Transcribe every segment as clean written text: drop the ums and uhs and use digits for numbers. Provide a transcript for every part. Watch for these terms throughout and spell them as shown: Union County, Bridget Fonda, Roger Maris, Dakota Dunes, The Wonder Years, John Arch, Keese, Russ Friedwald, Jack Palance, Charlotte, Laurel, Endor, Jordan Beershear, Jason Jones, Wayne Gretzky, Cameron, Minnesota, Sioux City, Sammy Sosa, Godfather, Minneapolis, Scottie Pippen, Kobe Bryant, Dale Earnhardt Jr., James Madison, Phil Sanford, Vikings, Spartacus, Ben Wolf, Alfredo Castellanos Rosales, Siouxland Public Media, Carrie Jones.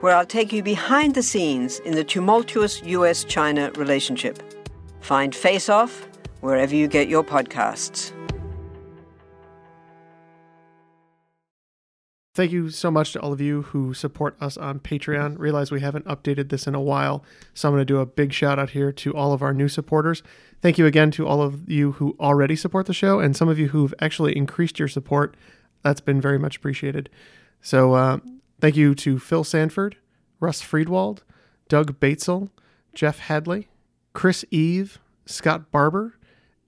where I'll take you behind the scenes in the tumultuous U.S.-China relationship. Find Face Off wherever you get your podcasts. Thank you so much to all of you who support us on Patreon. Realize we haven't updated this in a while, so I'm going to do a big shout out here to all of our new supporters. Thank you again to all of you who already support the show, and some of you who've actually increased your support. That's been very much appreciated. So thank you to Phil Sanford, Russ Friedwald, Doug Batesel, Jeff Hadley, Chris Eve, Scott Barber,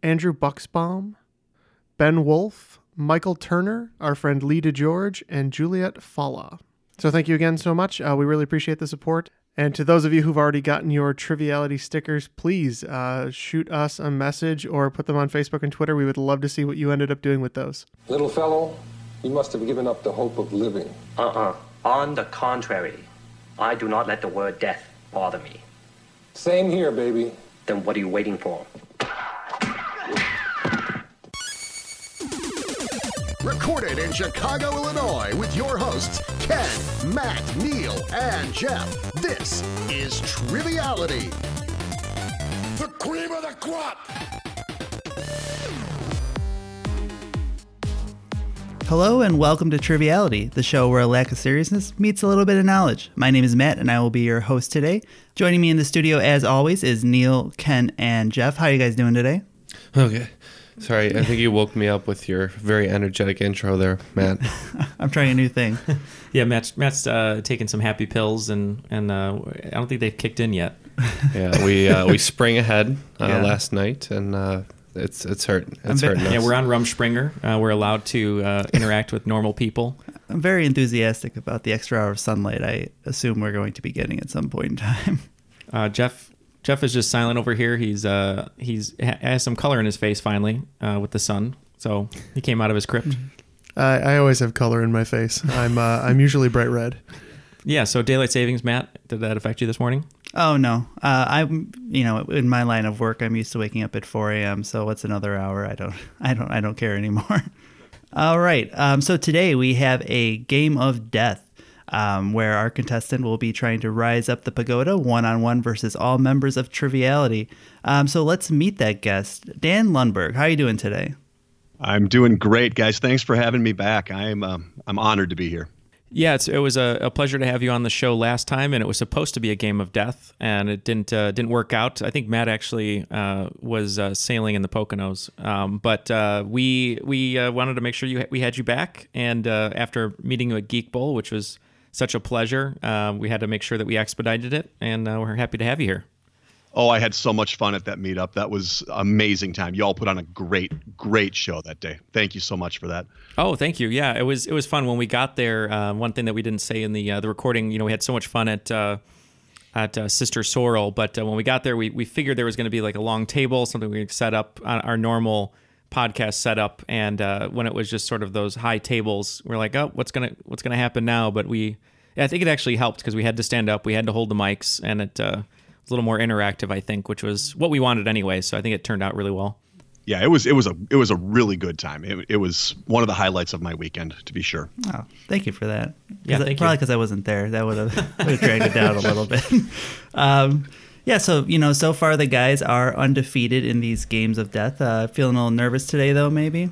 Andrew Buxbaum, Ben Wolf, Michael Turner, our friend Lee DeGeorge, and Juliet Falla. So thank you again so much. We really appreciate the support. And to those of you who've already gotten your Triviality stickers, please shoot us a message or put them on Facebook and Twitter. We would love to see what you ended up doing with those. Little fellow, you must have given up the hope of living. On the contrary, I do not let the word death bother me. Same here, baby. Then what are you waiting for? Recorded in Chicago, Illinois, with your hosts, Ken, Matt, Neil, and Jeff. This is Triviality. The cream of the crop! Hello and welcome to Triviality, the show where a lack of seriousness meets a little bit of knowledge. My name is Matt and I will be your host today. Joining me in the studio as always is Neil, Ken, and Jeff. How are you guys doing today? Okay. Sorry, I think you woke me up with your very energetic intro there, Matt. I'm trying a new thing. Yeah, Matt's taking some happy pills and I don't think they've kicked in yet. Yeah, we sprang ahead last night and... It's hurting. It's hurting us. Yeah, we're on Rumspringer. We're allowed to interact with normal people. I'm very enthusiastic about the extra hour of sunlight I assume we're going to be getting at some point in time. Jeff is just silent over here. He has some color in his face finally with the sun. So he came out of his crypt. I always have color in my face. I'm usually bright red. Yeah. So daylight savings, Matt, did that affect you this morning? Oh, no. I'm, in my line of work, I'm used to waking up at 4 a.m. So what's another hour? I don't care anymore. All right. So today we have a game of death where our contestant will be trying to rise up the pagoda one-on-one versus all members of Triviality. So let's meet that guest, Dan Lundberg. How are you doing today? I'm doing great, guys. Thanks for having me back. I'm honored to be here. Yeah, it was a pleasure to have you on the show last time, and it was supposed to be a game of death, and it didn't work out. I think Matt actually was sailing in the Poconos, but we wanted to make sure we had you back, and after meeting you at Geek Bowl, which was such a pleasure, we had to make sure that we expedited it, and we're happy to have you here. Oh, I had so much fun at that meetup. That was an amazing time. You all put on a great, great show that day. Thank you so much for that. Oh, thank you. Yeah, it was fun when we got there. One thing that we didn't say in the recording, we had so much fun at Sister Sorrel, but when we got there, we figured there was going to be like a long table, something we could set up on our normal podcast setup. And when it was just sort of those high tables, we're like, oh, what's gonna happen now? But I think it actually helped because we had to stand up, we had to hold the mics, and it. A little more interactive, I think, which was what we wanted anyway. So I think it turned out really well. Yeah, it was a really good time. It was one of the highlights of my weekend, to be sure. Oh, thank you for that. Yeah, probably because I wasn't there. That would have dragged it down a little bit. Yeah, so so far the guys are undefeated in these games of death. Feeling a little nervous today, though, maybe.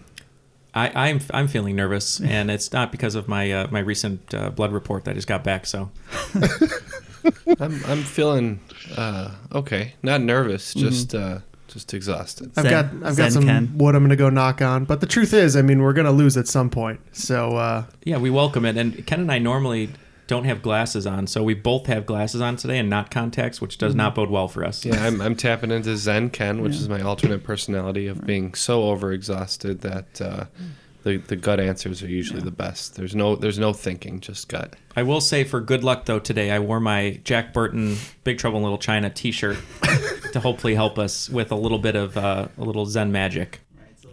I'm feeling nervous, and it's not because of my recent blood report that I just got back. So. I'm feeling okay. Not nervous, just exhausted. I've got some wood I'm going to go knock on. But the truth is, I mean, we're going to lose at some point. So yeah, we welcome it. And Ken and I normally don't have glasses on, so we both have glasses on today and not contacts, which does not bode well for us. Yeah, I'm tapping into Zen Ken, which is my alternate personality of being so overexhausted that the gut answers are usually the best. There's no thinking, just gut. I will say for good luck though today, I wore my Jack Burton Big Trouble in Little China T-shirt to hopefully help us with a little bit of a little Zen magic.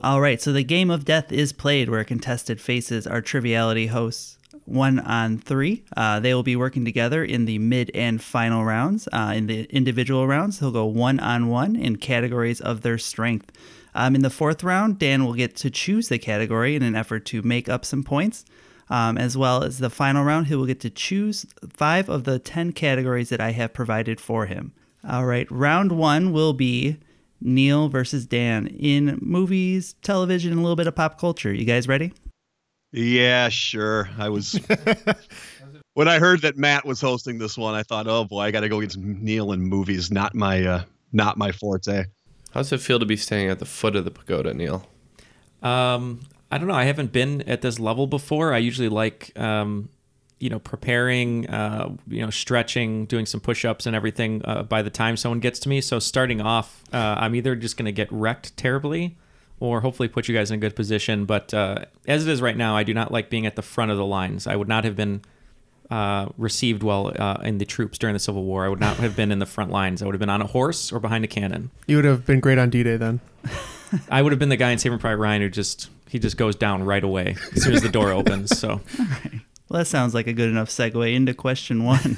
All right, so the game of death is played where contested faces are Triviality hosts. 1 on 3. They will be working together in the mid and final rounds. In the individual rounds, he'll go 1 on 1 in categories of their strength. In the fourth round, Dan will get to choose the category in an effort to make up some points. As well as the final round, he will get to choose 5 of the 10 categories that I have provided for him. All right, round 1 will be Neil versus Dan in movies, television, and a little bit of pop culture. You guys ready? Yeah, sure. I was. When I heard that Matt was hosting this one, I thought, oh boy, I got to go get some Neil in movies. Not my forte. How's it feel to be staying at the foot of the pagoda, Neil? I don't know. I haven't been at this level before. I usually like, preparing, stretching, doing some push-ups and everything by the time someone gets to me. So starting off, I'm either just going to get wrecked terribly or hopefully put you guys in a good position. But as it is right now, I do not like being at the front of the lines. I would not have been received well in the troops during the Civil War. I would not have been in the front lines. I would have been on a horse or behind a cannon. You would have been great on D-Day then. I would have been the guy in Saving Private Ryan who just goes down right away as soon as the door opens. So. All right. Well, that sounds like a good enough segue into question 1.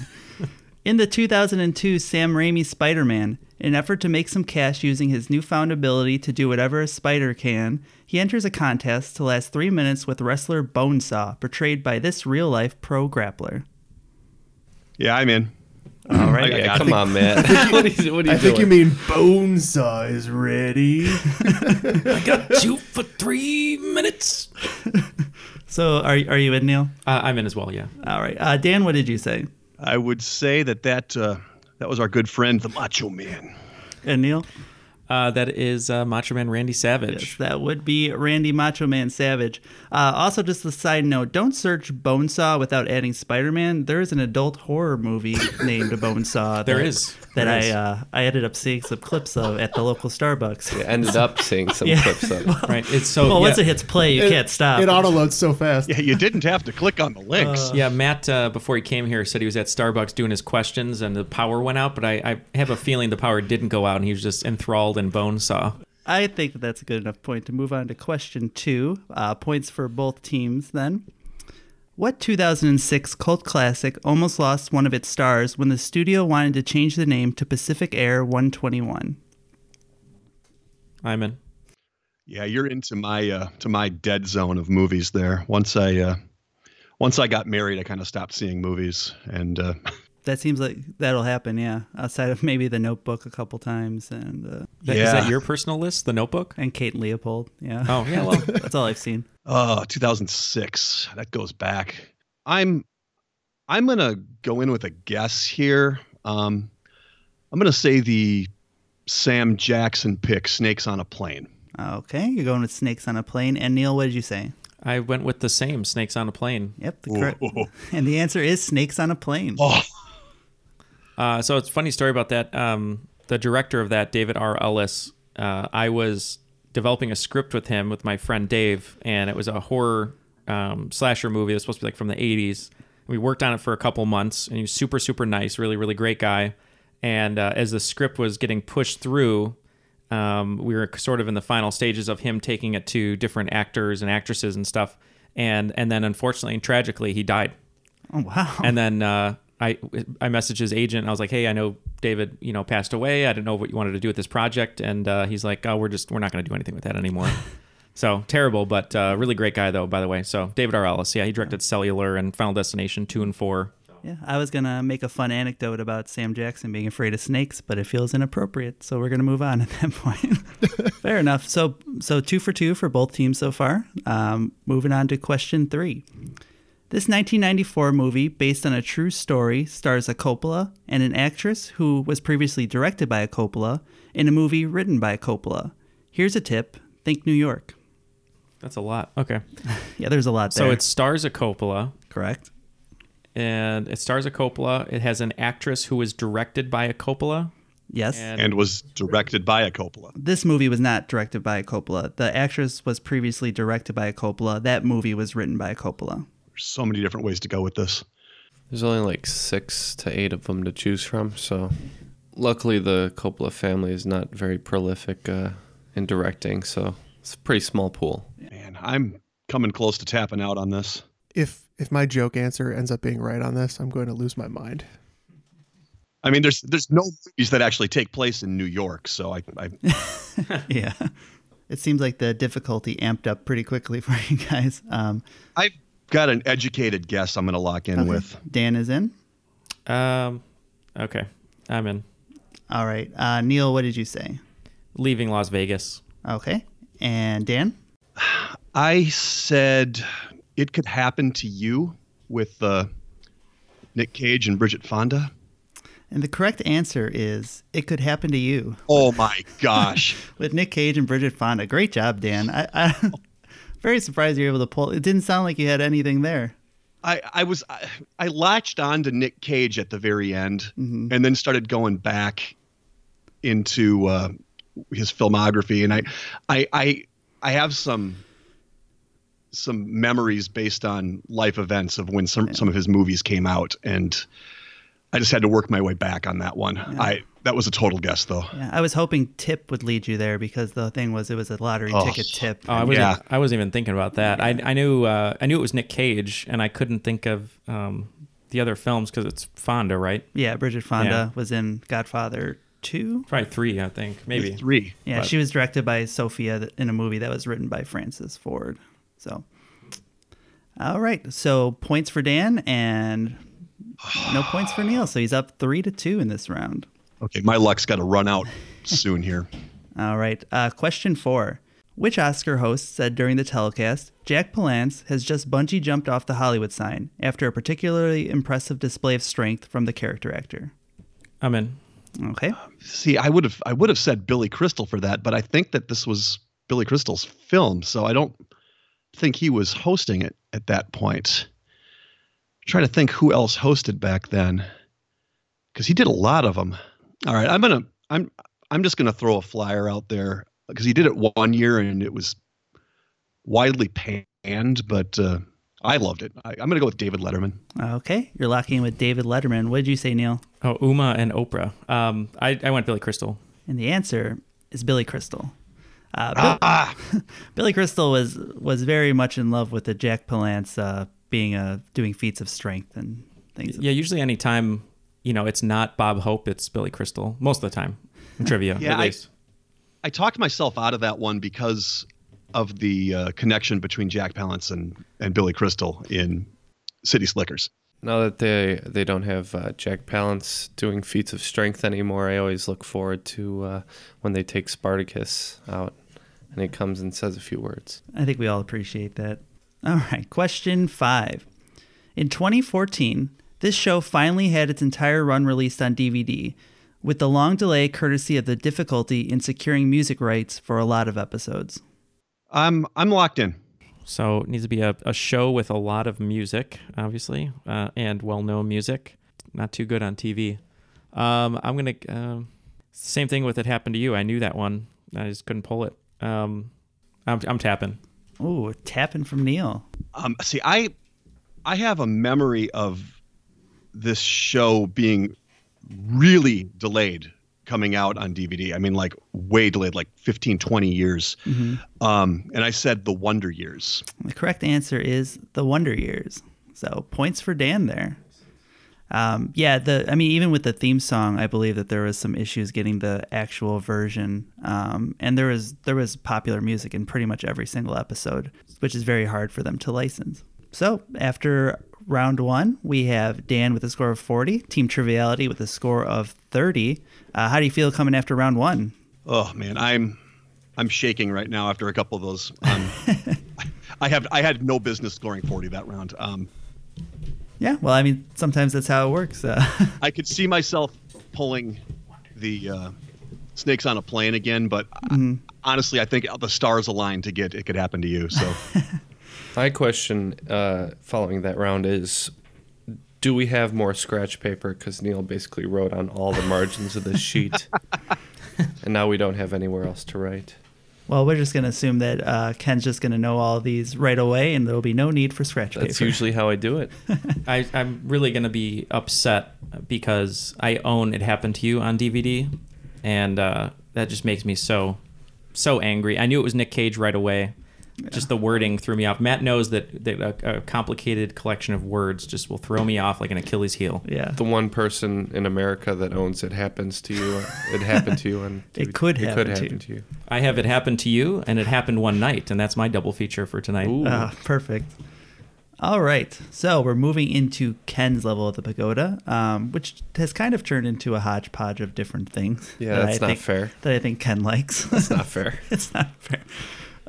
In the 2002 Sam Raimi Spider-Man, in an effort to make some cash using his newfound ability to do whatever a spider can, he enters a contest to last 3 minutes with wrestler Bonesaw, portrayed by this real-life pro grappler. Yeah, I'm in. All right. Come on, man. What are you doing? I think you mean Bonesaw is ready. I got you for 3 minutes. So are you in, Neil? I'm in as well, yeah. All right. Dan, what did you say? I would say that was our good friend, the Macho Man. And Neil? That is Macho Man Randy Savage. Yes, that would be Randy Macho Man Savage. Also, just a side note, don't search Bonesaw without adding Spider-Man. There is an adult horror movie named Bonesaw. There is. I ended up seeing some clips of at the local Starbucks. Clips of. Well, right. It's so. Well, once it hits play, you can't stop. It autoloads so fast. Yeah, you didn't have to click on the links. Matt, before he came here, said he was at Starbucks doing his questions and the power went out, but I have a feeling the power didn't go out and he was just enthralled and Bonesaw. I think that's a good enough point to move on to question 2. Points for both teams then. What 2006 cult classic almost lost one of its stars when the studio wanted to change the name to Pacific Air 121? I'm in. Yeah, you're into my dead zone of movies there. Once I got married, I kind of stopped seeing movies and that seems like that'll happen, yeah. Outside of maybe The Notebook a couple times. And Is that your personal list, The Notebook? And Kate and Leopold, yeah. Oh, yeah, well, that's all I've seen. 2006, that goes back. I'm going to go in with a guess here. I'm going to say the Sam Jackson pick, Snakes on a Plane. Okay, you're going with Snakes on a Plane. And Neil, what did you say? I went with the same, Snakes on a Plane. Yep, correct. And the answer is Snakes on a Plane. Oh. So it's a funny story about that. The director of that, David R. Ellis, I was developing a script with him, with my friend Dave, and it was a horror slasher movie that was supposed to be like from the 80s. We worked on it for a couple months, and he was super, super nice, really, really great guy. And as the script was getting pushed through, we were sort of in the final stages of him taking it to different actors and actresses and stuff. And then unfortunately and tragically, he died. Oh, wow. And then I messaged his agent. And I was like, hey, I know David, passed away. I didn't know what you wanted to do with this project. And he's like, oh, we're not going to do anything with that anymore. So terrible, but really great guy, though, by the way. So David R. Ellis. Yeah, he directed Cellular and Final Destination 2 and 4. Yeah, I was going to make a fun anecdote about Sam Jackson being afraid of snakes, but it feels inappropriate, so we're going to move on at that point. Fair enough. So 2 for 2 for both teams so far. Moving on to question 3. This 1994 movie, based on a true story, stars a Coppola and an actress who was previously directed by a Coppola in a movie written by a Coppola. Here's a tip. Think New York. That's a lot. Okay. Yeah, there's a lot there. So it stars a Coppola. Correct. And it stars a Coppola. It has an actress who was directed by a Coppola. Yes. And was directed by a Coppola. This movie was not directed by a Coppola. The actress was previously directed by a Coppola. That movie was written by a Coppola. There's so many different ways to go with this. There's only like 6 to 8 of them to choose from. So luckily the Coppola family is not very prolific in directing. So it's a pretty small pool. Man, I'm coming close to tapping out on this. If my joke answer ends up being right on this, I'm going to lose my mind. I mean, there's no movies that actually take place in New York, so I yeah. It seems like the difficulty amped up pretty quickly for you guys. I've got an educated guess I'm going to lock in with. Dan is in? Okay, I'm in. All right. Neil, what did you say? Leaving Las Vegas. Okay. And Dan? I said It Could Happen to You with Nick Cage and Bridget Fonda. And the correct answer is It Could Happen to You. Oh, my gosh. With Nick Cage and Bridget Fonda. Great job, Dan. I'm very surprised you were able to pull. It didn't sound like you had anything there. I latched on to Nick Cage at the very end and then started going back into his filmography. And I have some memories based on life events of when some of his movies came out, and I just had to work my way back on that one. Yeah. That was a total guess, though. Yeah, I was hoping tip would lead you there because the thing was it was a lottery ticket tip. Oh, I wasn't even thinking about that. Yeah. I knew it was Nick Cage, and I couldn't think of the other films because it's Fonda, right? Yeah, Bridget Fonda was in Godfather 2? Probably 3, I think. Maybe 3. Yeah, but she was directed by Sophia in a movie that was written by Francis Ford. So, all right. So points for Dan and no points for Neil, so he's up 3-2 in this round. Okay, my luck's got to run out soon here. All right, question 4. Which Oscar host said during the telecast, Jack Palance has just bungee jumped off the Hollywood sign after a particularly impressive display of strength from the character actor? I'm in. Okay. See, I would have said Billy Crystal for that, but I think that this was Billy Crystal's film, so I don't think he was hosting it at that point. Trying to think who else hosted back then, because he did a lot of them. All right, I'm just gonna throw a flyer out there because he did it one year and it was widely panned, but I loved it. I'm gonna go with David Letterman. Okay, you're locking in with David Letterman. What did you say, Neil? Oh, Uma and Oprah. I went Billy Crystal. And the answer is Billy Crystal. Billy Crystal was very much in love with the Jack Palance. Doing feats of strength and things. Yeah, usually any time, it's not Bob Hope, it's Billy Crystal. Most of the time, in trivia, at least. I talked myself out of that one because of the connection between Jack Palance and Billy Crystal in City Slickers. Now that they don't have Jack Palance doing feats of strength anymore, I always look forward to when they take Spartacus out and he comes and says a few words. I think we all appreciate that. All right, question 5. In 2014, this show finally had its entire run released on DVD, with the long delay courtesy of the difficulty in securing music rights for a lot of episodes. I'm locked in. So it needs to be a show with a lot of music, obviously, and well-known music. Not too good on TV. I'm going to... same thing with It Happened to You. I knew that one. I just couldn't pull it. I'm tapping. Oh, tapping from Neil. See, I have a memory of this show being really delayed coming out on DVD. I mean, like way delayed, like 15, 20 years. Mm-hmm. And I said The Wonder Years. The correct answer is The Wonder Years. So points for Dan there. Even with the theme song, I believe that there was some issues getting the actual version. And there was popular music in pretty much every single episode, which is very hard for them to license. So after round 1, we have Dan with a score of 40, Team Triviality with a score of 30. How do you feel coming after round 1? Oh man, I'm shaking right now after a couple of those. I had no business scoring 40 that round. Yeah, well, I mean, sometimes that's how it works. I could see myself pulling the Snakes on a Plane again, but honestly, I think the stars align to get it could happen to you. So, my question following that round is, do we have more scratch paper? Because Neil basically wrote on all the margins of the sheet, and now we don't have anywhere else to write. Well, we're just going to assume that Ken's just going to know all these right away, and there will be no need for scratch paper. That's usually how I do it. I'm really going to be upset because I own It Happened to You on DVD, and that just makes me so angry. I knew it was Nick Cage right away. Yeah. Just the wording threw me off. Matt knows that a complicated collection of words just will throw me off like an Achilles heel. Yeah. The one person in America that owns It Happens to You. It happened to you. And It could happen to you. I have It Happened to You and It Happened One Night, and that's my double feature for tonight. Perfect. All right. So we're moving into Ken's level of the pagoda, which has kind of turned into a hodgepodge of different things. Yeah, that's not fair. That I think Ken likes. That's not fair. It's not fair.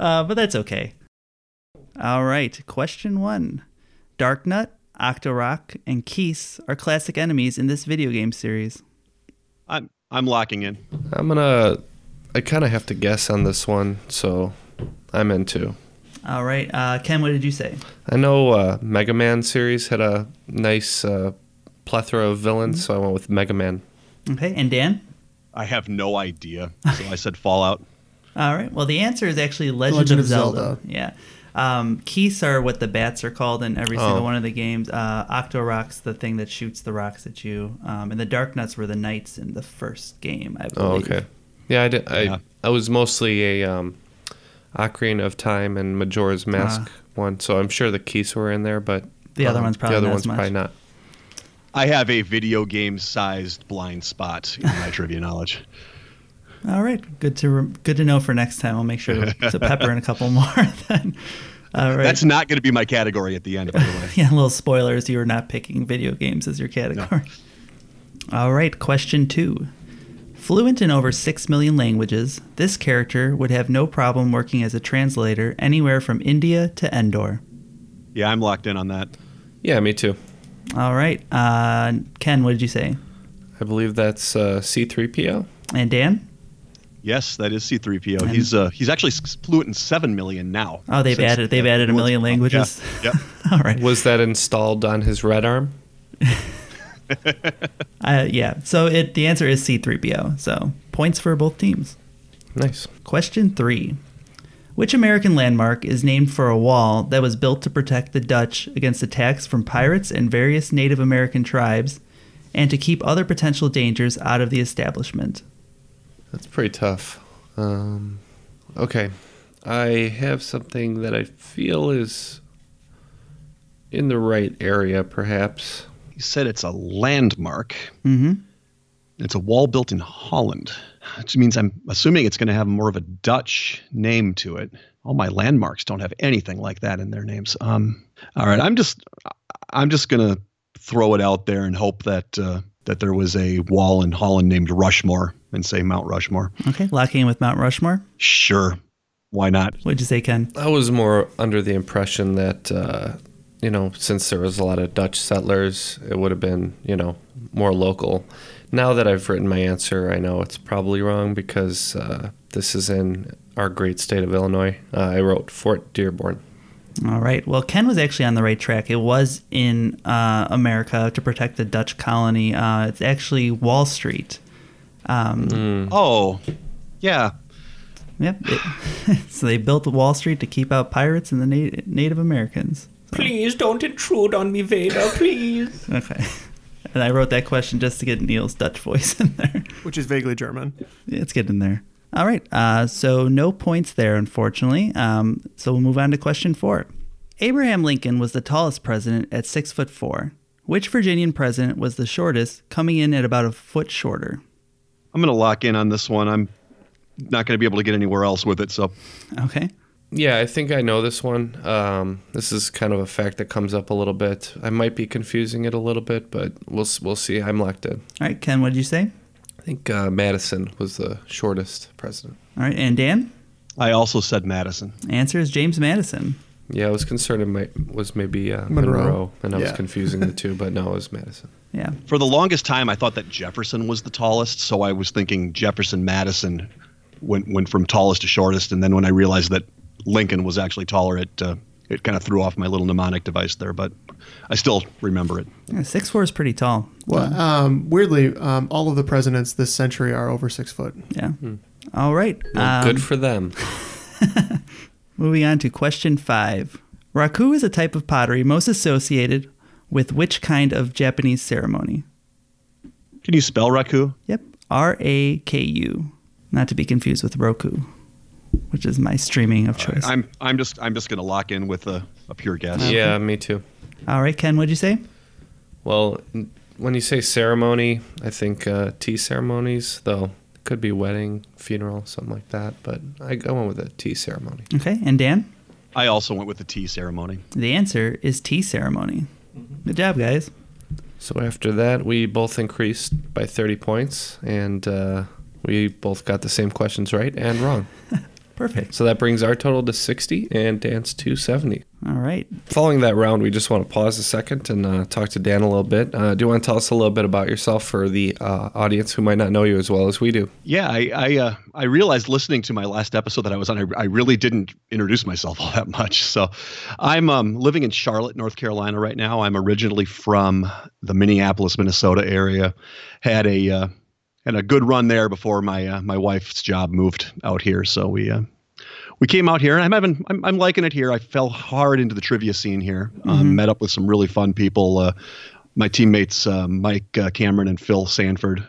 But that's okay. All right. Question 1. Darknut, Octorok, and Keese are classic enemies in this video game series. I'm locking in. I kind of have to guess on this one, so I'm in too. All right. Ken, what did you say? I know Mega Man series had a nice plethora of villains, so I went with Mega Man. Okay. And Dan? I have no idea, so I said Fallout. All right. Well, the answer is actually Legend of Zelda. Yeah. Keese are what the bats are called in every single one of the games. Octorok's the thing that shoots the rocks at you. And the Darknuts were the knights in the first game, I believe. Oh, okay. Yeah, I was mostly a Ocarina of Time and Majora's Mask one, so I'm sure the Keese were in there, but the other one's probably not. I have a video game-sized blind spot in my trivia knowledge. All right, good to know for next time. I'll make sure to pepper in a couple more. Then. All right. That's not going to be my category at the end, by the way. Yeah, little spoilers. You are not picking video games as your category. No. All right, question 2. Fluent in over 6 million languages, this character would have no problem working as a translator anywhere from India to Endor. Yeah, I'm locked in on that. Yeah, me too. All right. Ken, what did you say? I believe that's C-3PO. And Dan? Yes, that is C-3PO. And he's actually fluent in 7 million now. Oh, they've added 1 million languages. Yeah. Yep. All right. Was that installed on his red arm? Yeah. So the answer is C-3PO. So points for both teams. Nice. Question 3: Which American landmark is named for a wall that was built to protect the Dutch against attacks from pirates and various Native American tribes, and to keep other potential dangers out of the establishment? That's pretty tough. Okay. I have something that I feel is in the right area, perhaps. You said it's a landmark. Mm-hmm. It's a wall built in Holland, which means I'm assuming it's going to have more of a Dutch name to it. All my landmarks don't have anything like that in their names. All right. I'm just going to throw it out there and hope that there was a wall in Holland named Rushmore, and say Mount Rushmore. Okay, locking in with Mount Rushmore? Sure. Why not? What'd you say, Ken? I was more under the impression that, since there was a lot of Dutch settlers, it would have been, more local. Now that I've written my answer, I know it's probably wrong because this is in our great state of Illinois. I wrote Fort Dearborn. All right. Well, Ken was actually on the right track. It was in America to protect the Dutch colony. It's actually Wall Street. Oh, yeah. Yep. So they built Wall Street to keep out pirates and the Native Americans. So. Please don't intrude on me, Vader, please. Okay. And I wrote that question just to get Neil's Dutch voice in there. Which is vaguely German. Yeah, it's getting there. All right, so no points there, unfortunately. So we'll move on to question 4. Abraham Lincoln was the tallest president at 6'4". Which Virginian president was the shortest, coming in at about a foot shorter? I'm going to lock in on this one. I'm not going to be able to get anywhere else with it, so. Okay. Yeah, I think I know this one. This is kind of a fact that comes up a little bit. I might be confusing it a little bit, but we'll see. I'm locked in. All right, Ken, what did you say? I think Madison was the shortest president. All right, and Dan? I also said Madison. Answer is James Madison. Yeah, I was concerned it was maybe Monroe, and I was confusing the two, but no, it was Madison. Yeah. For the longest time, I thought that Jefferson was the tallest, so I was thinking Jefferson Madison went from tallest to shortest, and then when I realized that Lincoln was actually taller, it kind of threw off my little mnemonic device there, but I still remember it. Yeah, 6'4" is pretty tall. Well, weirdly, all of the presidents this century are over 6 foot. Yeah. Mm. All right. Well, good for them. Moving on to question 5. Raku is a type of pottery most associated with which kind of Japanese ceremony? Can you spell Raku? Yep. R-A-K-U. Not to be confused with Roku, which is my streaming of choice. I'm just going to lock in with a pure guess. Okay. Yeah, me too. All right, Ken, what'd you say? Well, when you say ceremony, I think tea ceremonies, though. Could be wedding, funeral, something like that, but I went with a tea ceremony. Okay, and Dan? I also went with the tea ceremony. The answer is tea ceremony. Mm-hmm. Good job, guys. So after that, we both increased by 30 points, and we both got the same questions right and wrong. Perfect. So that brings our total to 60 and Dan's 270. All right. Following that round, we just want to pause a second and talk to Dan a little bit. Do you want to tell us a little bit about yourself for the audience who might not know you as well as we do? Yeah, I realized listening to my last episode that I was on, I really didn't introduce myself all that much. So I'm living in Charlotte, North Carolina right now. I'm originally from the Minneapolis, Minnesota area. Had a... And a good run there before my wife's job moved out here, so we came out here. And I'm liking it here. I fell hard into the trivia scene here. Mm-hmm. Met up with some really fun people. My teammates, Mike Cameron and Phil Sanford,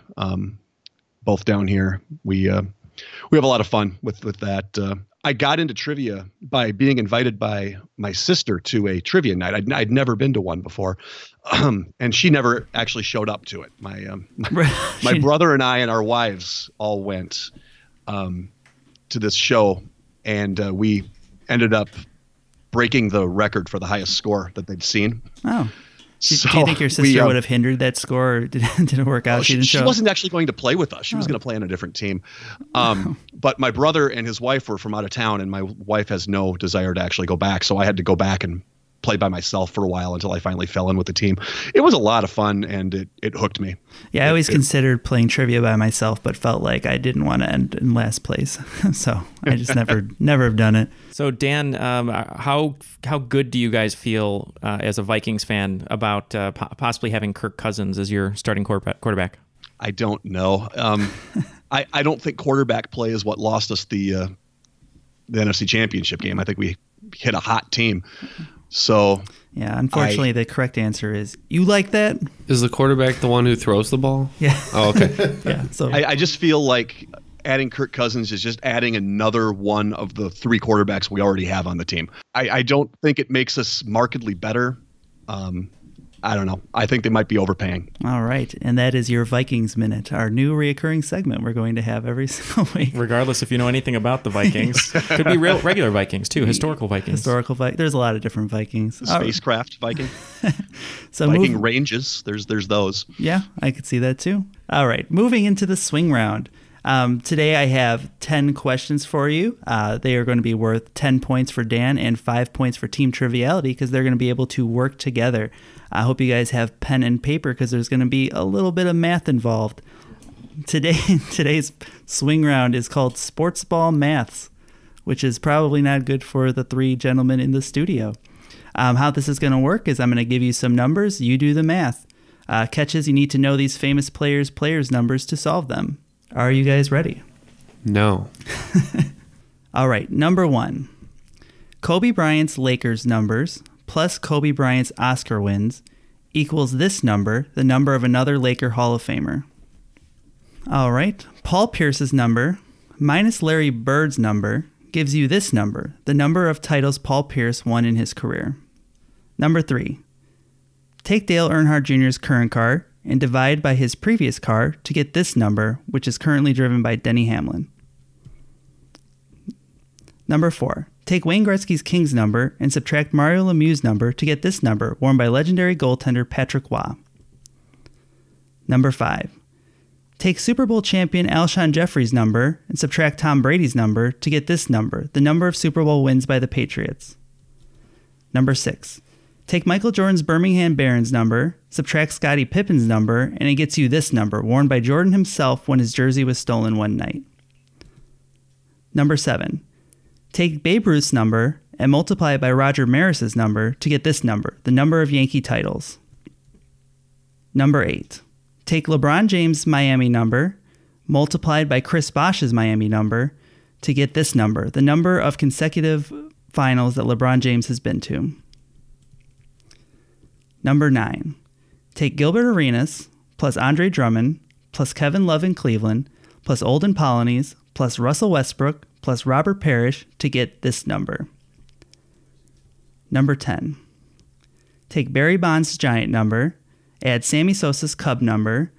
both down here. We have a lot of fun with that. I got into trivia by being invited by my sister to a trivia night. I'd never been to one before. And she never actually showed up to it. My brother and I and our wives all went to this show, and we ended up breaking the record for the highest score that they'd seen. Oh. Do you think your sister would have hindered that score, or didn't work out? She wasn't actually going to play with us. She was going to play on a different team. But my brother and his wife were from out of town, and my wife has no desire to actually go back. So I had to go back and play by myself for a while until I finally fell in with the team. It was a lot of fun, and it hooked me. Yeah, I always considered playing trivia by myself, but felt like I didn't want to end in last place. So I just never have done it. So Dan, how good do you guys feel as a Vikings fan about possibly having Kirk Cousins as your starting quarterback? I don't know. I don't think quarterback play is what lost us the NFC Championship game. I think we hit a hot team. So yeah, unfortunately, the correct answer is you like that. Is the quarterback the one who throws the ball? Yeah. Oh, okay. Yeah. So I just feel like adding Kirk Cousins is just adding another one of the three quarterbacks we already have on the team. I don't think it makes us markedly better. I don't know. I think they might be overpaying. All right. And that is your Vikings Minute, our new reoccurring segment we're going to have every single week. Regardless if you know anything about the Vikings. Could be real regular Vikings, too. Historical Vikings. Historical Vikings. There's a lot of different Vikings. Spacecraft Viking. Viking ranges. There's those. Yeah, I could see that, too. All right. Moving into the swing round. Today I have 10 questions for you. They are going to be worth 10 points for Dan and 5 points for Team Triviality because they're going to be able to work together. I hope you guys have pen and paper because there's going to be a little bit of math involved. Today's swing round is called Sports Ball Maths, which is probably not good for the three gentlemen in the studio. How this is going to work is I'm going to give you some numbers. You do the math. Catches, you need to know these famous players' numbers to solve them. Are you guys ready? No. All right. Number 1, Kobe Bryant's Lakers numbers plus Kobe Bryant's Oscar wins equals this number, the number of another Laker Hall of Famer. All right. Paul Pierce's number minus Larry Bird's number gives you this number, the number of titles Paul Pierce won in his career. Number 3, take Dale Earnhardt Jr.'s current car and divide by his previous car to get this number, which is currently driven by Denny Hamlin. Number 4, take Wayne Gretzky's Kings number and subtract Mario Lemieux's number to get this number, worn by legendary goaltender Patrick Roy. Number 5, take Super Bowl champion Alshon Jeffrey's number and subtract Tom Brady's number to get this number, the number of Super Bowl wins by the Patriots. Number 6. Take Michael Jordan's Birmingham Barons number, subtract Scottie Pippen's number, and it gets you this number, worn by Jordan himself when his jersey was stolen one night. Number 7. Take Babe Ruth's number and multiply it by Roger Maris's number to get this number, the number of Yankee titles. Number 8. Take LeBron James' Miami number, multiplied by Chris Bosh's Miami number, to get this number, the number of consecutive finals that LeBron James has been to. Number 9. Take Gilbert Arenas, plus Andre Drummond, plus Kevin Love in Cleveland, plus Olden Polynes, plus Russell Westbrook, plus Robert Parrish to get this number. Number 10. Take Barry Bonds' Giant number, add Sammy Sosa's Cub number,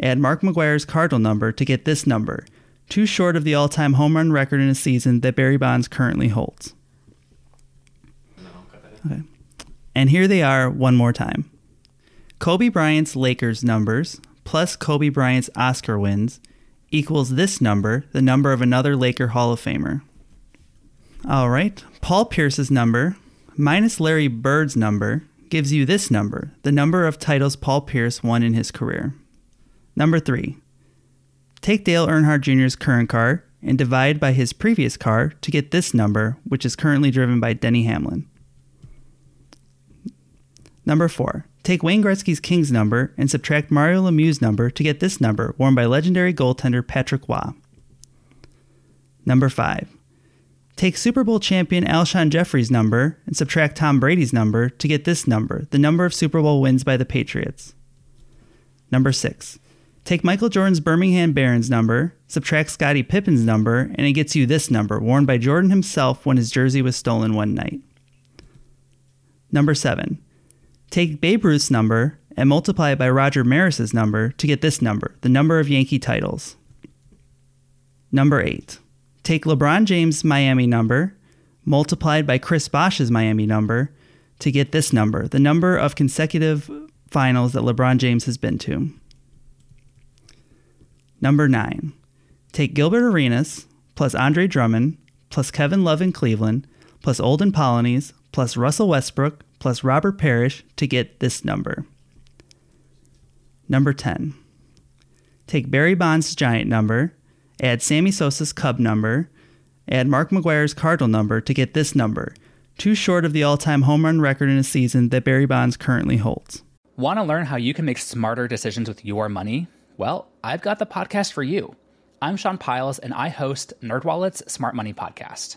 add Mark McGwire's Cardinal number to get this number, too short of the all-time home run record in a season that Barry Bonds currently holds. Okay. And here they are one more time. Kobe Bryant's Lakers numbers plus Kobe Bryant's Oscar wins equals this number, the number of another Laker Hall of Famer. All right. Paul Pierce's number minus Larry Bird's number gives you this number, the number of titles Paul Pierce won in his career. Number 3. Take Dale Earnhardt Jr.'s current car and divide by his previous car to get this number, which is currently driven by Denny Hamlin. Number 4. Take Wayne Gretzky's Kings number and subtract Mario Lemieux's number to get this number, worn by legendary goaltender Patrick Roy. Number 5. Take Super Bowl champion Alshon Jeffrey's number and subtract Tom Brady's number to get this number, the number of Super Bowl wins by the Patriots. Number 6. Take Michael Jordan's Birmingham Barons number, subtract Scottie Pippen's number, and it gets you this number, worn by Jordan himself when his jersey was stolen one night. Number 7. Take Babe Ruth's number and multiply it by Roger Maris's number to get this number, the number of Yankee titles. Number 8. Take LeBron James' Miami number, multiplied by Chris Bosh's Miami number, to get this number, the number of consecutive finals that LeBron James has been to. Number 9. Take Gilbert Arenas, plus Andre Drummond, plus Kevin Love in Cleveland, plus Olden Polynes, plus Russell Westbrook, plus Robert Parrish to get this number. Number 10. Take Barry Bonds' Giant number, add Sammy Sosa's Cub number, add Mark McGwire's Cardinal number to get this number, too short of the all-time home run record in a season that Barry Bonds currently holds. Want to learn how you can make smarter decisions with your money? Well, I've got the podcast for you. I'm Sean Piles, and I host NerdWallet's Smart Money Podcast.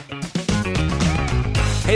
Hey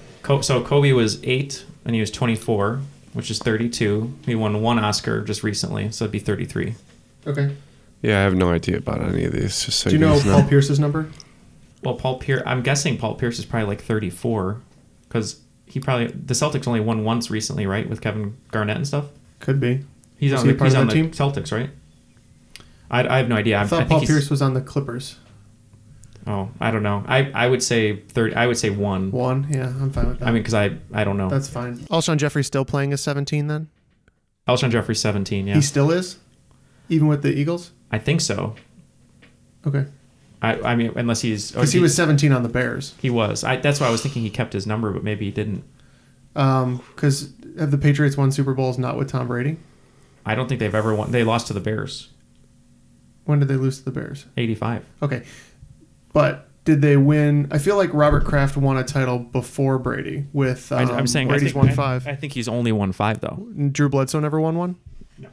So Kobe was 8 and he was 24, which is 32. He won one Oscar just recently, so it'd be 33. Okay. Yeah, I have no idea about any of these. Just so do you know Paul Pierce's number? Well, I'm guessing Paul Pierce is probably like 34, because the Celtics only won once recently, right, with Kevin Garnett and stuff? Could be. He's on the Celtics, right? I have no idea. I thought Paul Pierce was on the Clippers. Oh, I don't know. I would say 30. I would say 1. 1, yeah, I'm fine with that. I mean, because I don't know. That's fine. Alshon Jeffrey's still playing as 17 then? Alshon Jeffrey's 17, yeah. He still is? Even with the Eagles? I think so. Okay. I mean, unless he's... Because he was 17 on the Bears. He was. That's why I was thinking he kept his number, but maybe he didn't. Because have the Patriots won Super Bowls not with Tom Brady? I don't think they've ever won. They lost to the Bears. When did they lose to the Bears? 85. Okay. But... Did they win? I feel like Robert Kraft won a title before Brady with I'm saying Brady's won 5. I think he's only won 5, though. Drew Bledsoe never won one? No.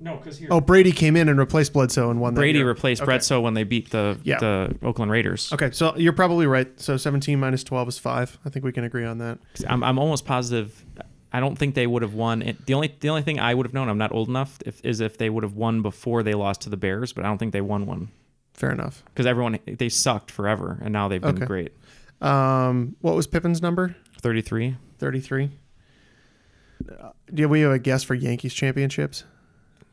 No, because here... Oh, Brady came in and replaced Bledsoe and won that Brady year. Replaced okay. Bledsoe when they beat the Oakland Raiders. Okay, so you're probably right. So 17 minus 12 is 5. I think we can agree on that. I'm almost positive. I don't think they would have won. The only thing I would have known, I'm not old enough, is if they would have won before they lost to the Bears, but I don't think they won one. Fair enough. Because they sucked forever, and now they've been great. What was Pippen's number? 33. 33. Do we have a guess for Yankees championships?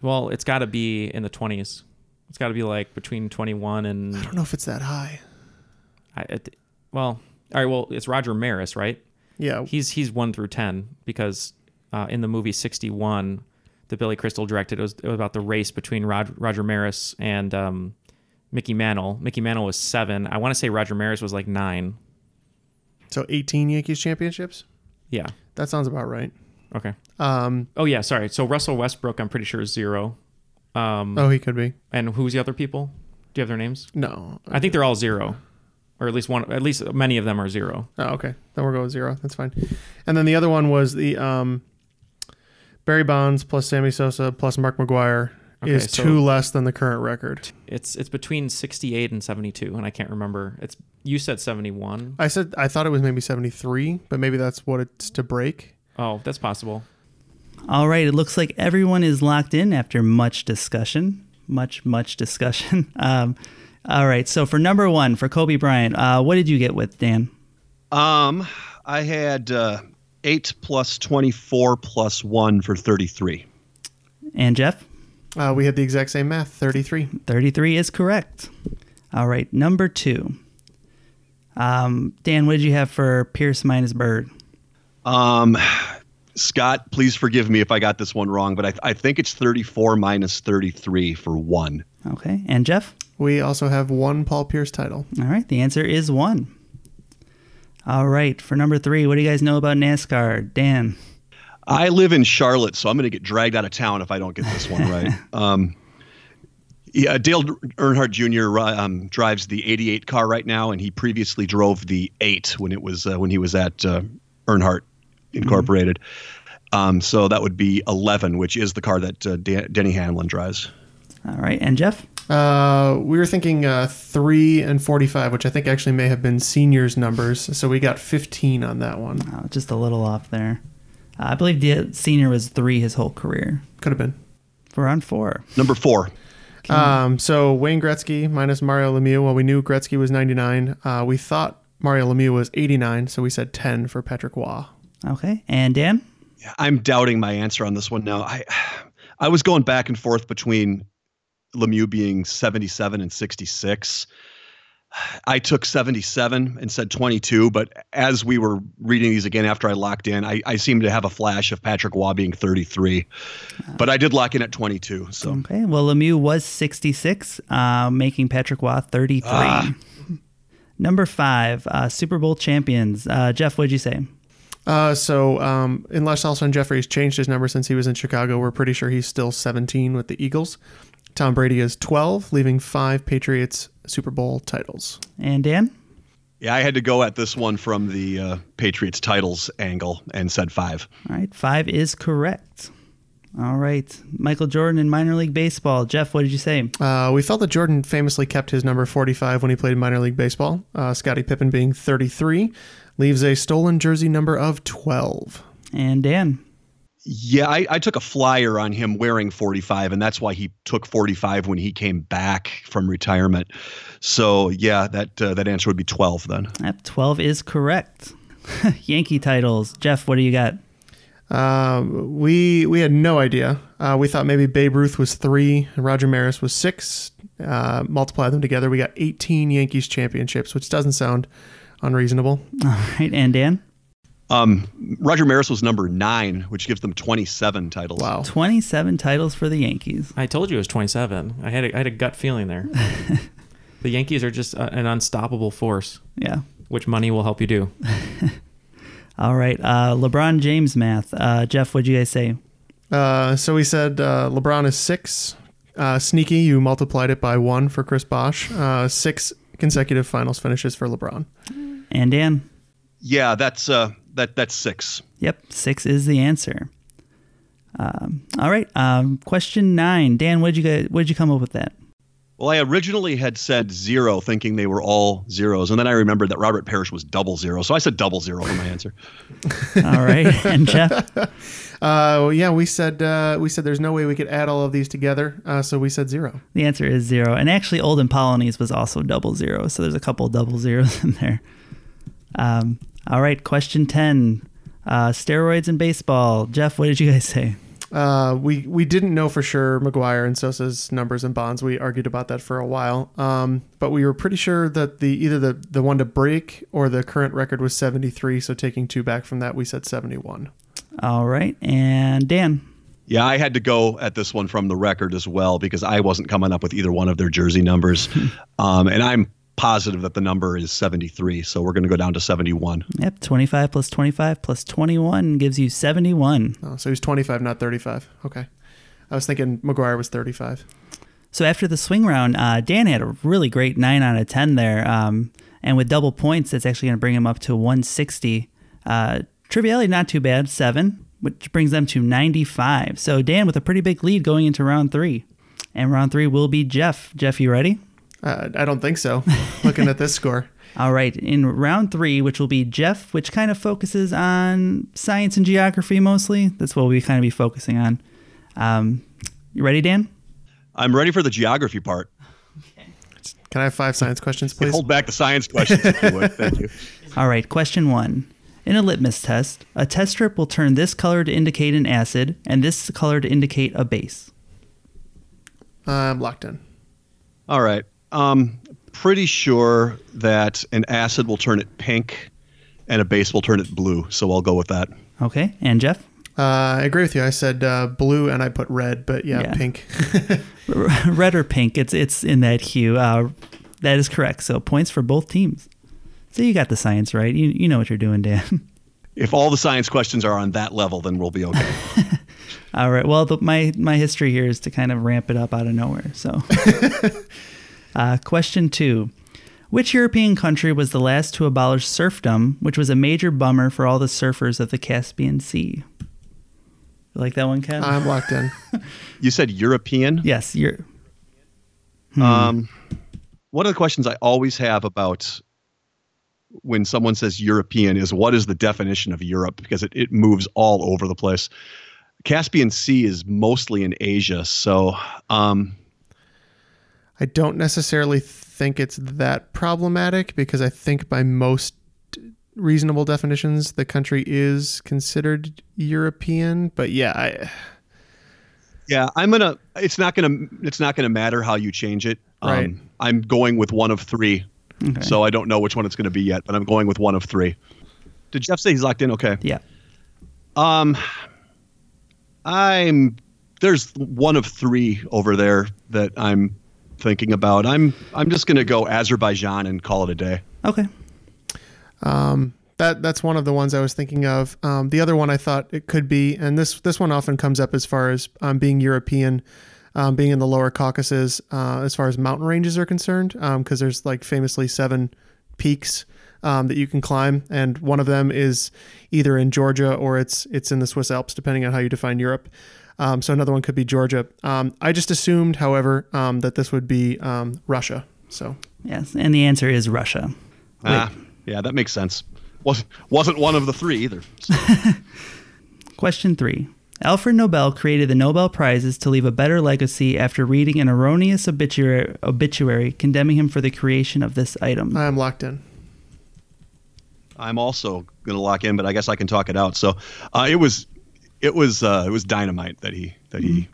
Well, it's got to be in the 20s. It's got to be like between 21 and... I don't know if it's that high. Well, it's Roger Maris, right? Yeah. He's 1 through 10 because in the movie 61 that Billy Crystal directed, it was about the race between Roger Maris and... Mickey Mantle. Mickey Mantle was 7. I want to say Roger Maris was like 9. So 18 Yankees championships? Yeah. That sounds about right. Okay. Sorry. So Russell Westbrook, I'm pretty sure, is 0. He could be. And who's the other people? Do you have their names? No. I think they're all 0. Or at least one. At least many of them are 0. Oh, okay. Then we'll go with 0. That's fine. And then the other one was the Barry Bonds plus Sammy Sosa plus Mark McGwire. Okay, is two less than the current record. It's between 68 and 72, and I can't remember. You said 71. I thought it was maybe 73, but maybe that's what it's to break. Oh, that's possible. All right, it looks like everyone is locked in after much discussion. Much discussion. All right, so for number 1, for Kobe Bryant, what did you get with, Dan? I had 8 plus 24 plus 1 for 33. And Jeff? We had the exact same math, 33. 33 is correct. All right, number 2. Dan, what did you have for Pierce minus Bird? Scott, please forgive me if I got this one wrong, but I think it's 34 minus 33 for 1. Okay, and Jeff? We also have 1 Paul Pierce title. All right, the answer is 1. All right, for number 3, what do you guys know about NASCAR? Dan? I live in Charlotte, so I'm going to get dragged out of town if I don't get this one right. Dale Earnhardt Jr. Drives the 88 car right now, and he previously drove the 8 when it was when he was at Earnhardt Incorporated. Mm-hmm. So that would be 11, which is the car that Denny Hamlin drives. All right, and Jeff? We were thinking 3 and 45, which I think actually may have been seniors' numbers. So we got 15 on that one. Oh, just a little off there. I believe the senior was 3 his whole career. Could have been. We're on 4. Number 4. So Wayne Gretzky minus Mario Lemieux. Well, we knew Gretzky was 99. We thought Mario Lemieux was 89, so we said 10 for Patrick Waugh. Okay. And Dan? I'm doubting my answer on this one now. I was going back and forth between Lemieux being 77 and 66. I took 77 and said 22, but as we were reading these again after I locked in, I seemed to have a flash of Patrick Waugh being 33, but I did lock in at 22. So okay, well, Lemieux was 66, making Patrick Waugh 33. Number 5, Super Bowl champions. Jeff, what'd you say? Unless Alshon Jeffrey's changed his number since he was in Chicago, we're pretty sure he's still 17 with the Eagles. Tom Brady is 12, leaving 5 Patriots Super Bowl titles. And Dan? Yeah, I had to go at this one from the Patriots titles angle and said 5. All right, 5 is correct. All right, Michael Jordan in minor league baseball. Jeff, what did you say? We felt that Jordan famously kept his number 45 when he played minor league baseball. Scottie Pippen being 33 leaves a stolen jersey number of 12. And Dan? Yeah, I took a flyer on him wearing 45, and that's why he took 45 when he came back from retirement. So, yeah, that answer would be 12 then. Yep, 12 is correct. Yankee titles. Jeff, what do you got? We had no idea. We thought maybe Babe Ruth was 3, Roger Maris was 6. Multiply them together, we got 18 Yankees championships, which doesn't sound unreasonable. All right, and Dan? Roger Maris was number 9, which gives them 27 titles. Wow. 27 titles for the Yankees. I told you it was 27. I had a gut feeling there. The Yankees are just an unstoppable force. Yeah. Which money will help you do. All right. LeBron James math. Jeff, what'd you guys say? So we said LeBron is 6. Sneaky, you multiplied it by 1 for Chris Bosch. 6 consecutive finals finishes for LeBron. And Dan? Yeah, that's 6. Yep, 6 is the answer. All right. Question 9. Dan, what'd you come up with that? Well, I originally had said 0, thinking they were all zeros, and then I remembered that Robert Parrish was double zero, so I said double zero for my answer. All right, and Jeff? Yeah, we said there's no way we could add all of these together, so we said 0. The answer is 0, and actually Olden Polonies was also double zero, so there's a couple double zeros in there. All right, question 10, steroids in baseball. Jeff, what did you guys say? We didn't know for sure McGuire and Sosa's numbers and Bonds. We argued about that for a while, but we were pretty sure that either the one to break or the current record was 73. So taking 2 back from that, we said 71. All right, and Dan. Yeah, I had to go at this one from the record as well because I wasn't coming up with either one of their jersey numbers, and I'm positive that the number is 73. So we're going to go down to 71. Yep. 25 plus 25 plus 21 gives you 71. Oh, so he's 25, not 35. Okay. I was thinking McGuire was 35. So after the swing round, Dan had a really great 9 out of 10 there. And with double points, that's actually going to bring him up to 160. Triviality, not too bad, 7, which brings them to 95. So Dan with a pretty big lead going into round 3. And round 3 will be Jeff. Jeff, you ready? I don't think so, looking at this score. All right. In round 3, which will be Jeff, which kind of focuses on science and geography mostly. That's what we'll kind of be focusing on. You ready, Dan? I'm ready for the geography part. Okay. Can I have 5 science questions, please? Hold back the science questions if you would. Thank you. All right. Question 1. In a litmus test, a test strip will turn this color to indicate an acid and this color to indicate a base. I'm locked in. All right. Pretty sure that an acid will turn it pink and a base will turn it blue. So I'll go with that. Okay. And Jeff? I agree with you. I said blue and I put red, but yeah. Pink. Red or pink. It's in that hue. That is correct. So points for both teams. So you got the science right. You know what you're doing, Dan. If all the science questions are on that level, then we'll be okay. All right. Well, my history here is to kind of ramp it up out of nowhere. So... Question 2. Which European country was the last to abolish serfdom, which was a major bummer for all the surfers of the Caspian Sea? You like that one, Ken? I'm locked in. You said European? Yes. One of the questions I always have about when someone says European is what is the definition of Europe? Because it moves all over the place. Caspian Sea is mostly in Asia, so... I don't necessarily think it's that problematic because I think by most reasonable definitions, the country is considered European. But it's not gonna matter how you change it. Right. I'm going with one of 3, okay. So I don't know which one it's gonna be yet. But I'm going with one of 3. Did Jeff say he's locked in? Okay. Yeah. There's one of 3 over there that I'm thinking about. I'm just gonna go Azerbaijan and call it a day. Okay. That's one of the ones I was thinking of. The other one I thought it could be, and this one often comes up as far as being European, being in the lower Caucasus, as far as mountain ranges are concerned, because there's like famously 7 peaks that you can climb, and one of them is either in Georgia or it's in the Swiss Alps, depending on how you define Europe. So another one could be Georgia. I just assumed, however, that this would be Russia. So yes, and the answer is Russia. Yeah, that makes sense. Wasn't one of the 3 either. So. Question 3. Alfred Nobel created the Nobel Prizes to leave a better legacy after reading an erroneous obituary condemning him for the creation of this item. I'm locked in. I'm also going to lock in, but I guess I can talk it out. So it was dynamite that he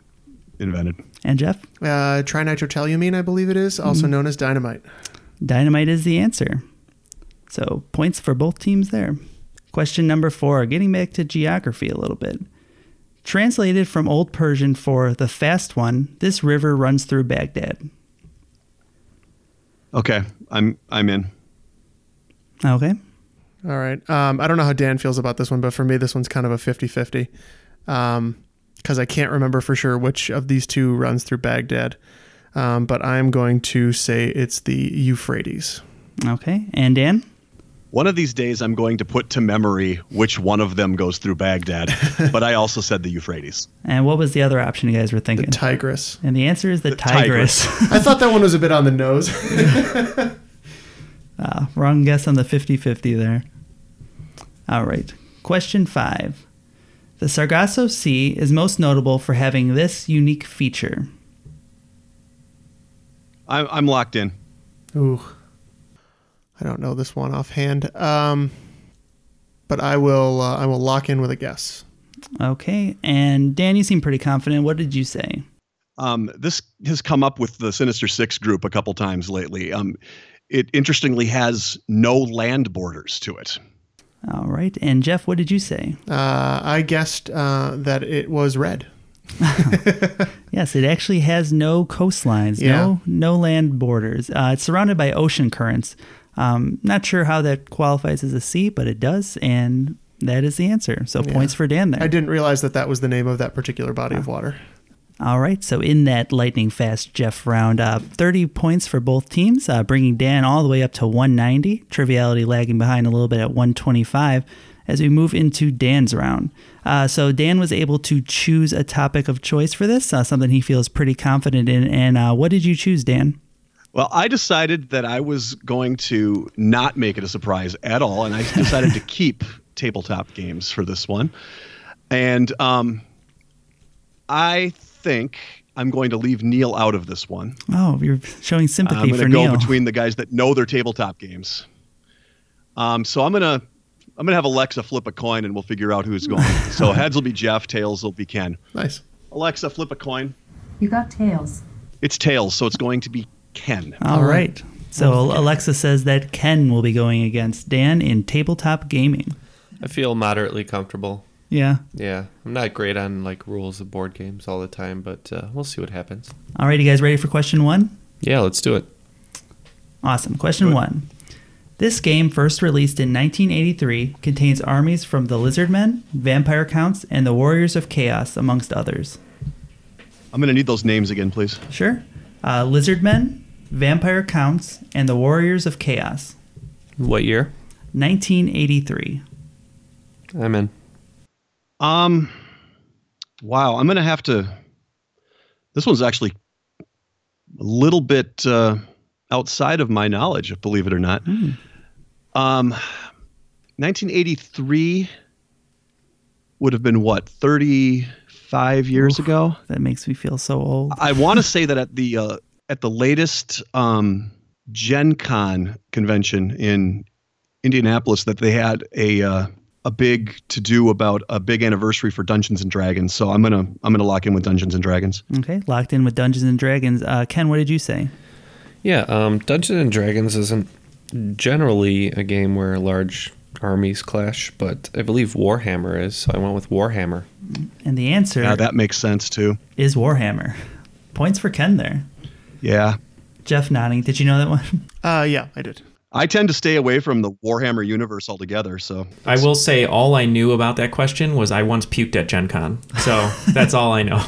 invented. And Jeff? Trinitrotellumine, I believe it is, also known as dynamite. Dynamite is the answer. So points for both teams there. Question number 4, getting back to geography a little bit. Translated from Old Persian for the fast one, this river runs through Baghdad. Okay, I'm in. Okay. All right. I don't know how Dan feels about this one, but for me, this one's kind of a 50-50. Because I can't remember for sure which of these two runs through Baghdad. But I'm going to say it's the Euphrates. Okay. And Dan? One of these days, I'm going to put to memory which one of them goes through Baghdad. But I also said the Euphrates. And what was the other option you guys were thinking? The Tigris. And the answer is the Tigris. I thought that one was a bit on the nose. Wrong guess on the 50-50 there. All right. Question 5. The Sargasso Sea is most notable for having this unique feature. I'm locked in. Ooh. I don't know this one offhand, but I will lock in with a guess. Okay, and Dan, you seem pretty confident. What did you say? This has come up with the Sinister Six group a couple times lately. It interestingly has no land borders to it. All right, and Jeff, what did you say? I guessed that it was red. Yes, it actually has no coastlines, no land borders. It's surrounded by ocean currents. Not sure how that qualifies as a sea, but it does, and that is the answer. So points for Dan there. I didn't realize that was the name of that particular body of water. All right, so in that lightning-fast Jeff round, 30 points for both teams, bringing Dan all the way up to 190, Triviality lagging behind a little bit at 125 as we move into Dan's round. So Dan was able to choose a topic of choice for this, something he feels pretty confident in. And what did you choose, Dan? Well, I decided that I was going to not make it a surprise at all, and I decided to keep tabletop games for this one. And I think I'm going to leave Neil out of this one. Oh, you're showing sympathy for Neil. I'm going to go between the guys that know their tabletop games. So I'm gonna have Alexa flip a coin, and we'll figure out who's going. So heads will be Jeff, tails will be Ken. Nice. Alexa, flip a coin. You got tails. It's tails, so it's going to be Ken. All right. So Alexa says that Ken will be going against Dan in tabletop gaming. I feel moderately comfortable. Yeah. Yeah. I'm not great on rules of board games all the time, but we'll see what happens. All right. You guys ready for question 1? Yeah, let's do it. Awesome. Question 1. This game, first released in 1983, contains armies from the Lizard Men, Vampire Counts, and the Warriors of Chaos, amongst others. I'm going to need those names again, please. Sure. Lizard Men, Vampire Counts, and the Warriors of Chaos. What year? 1983. I'm in. Wow, I'm going to have to... This one's actually a little bit outside of my knowledge, believe it or not. 1983 would have been what, 35 years ago? That makes me feel so old. I want to say that at the latest Gen Con convention in Indianapolis that they had a big to do about a big anniversary for Dungeons and Dragons. So I'm gonna lock in with Dungeons and Dragons. Okay, locked in with Dungeons and Dragons. Ken, what did you say? Yeah, Dungeons and Dragons isn't generally a game where large armies clash, but I believe Warhammer is, so I went with Warhammer. And the answer... Yeah, that makes sense, too. ...is Warhammer. Points for Ken there. Yeah. Jeff nodding. Did you know that one? Yeah, I did. I tend to stay away from the Warhammer universe altogether, so... I will say all I knew about that question was I once puked at Gen Con, so that's all I know.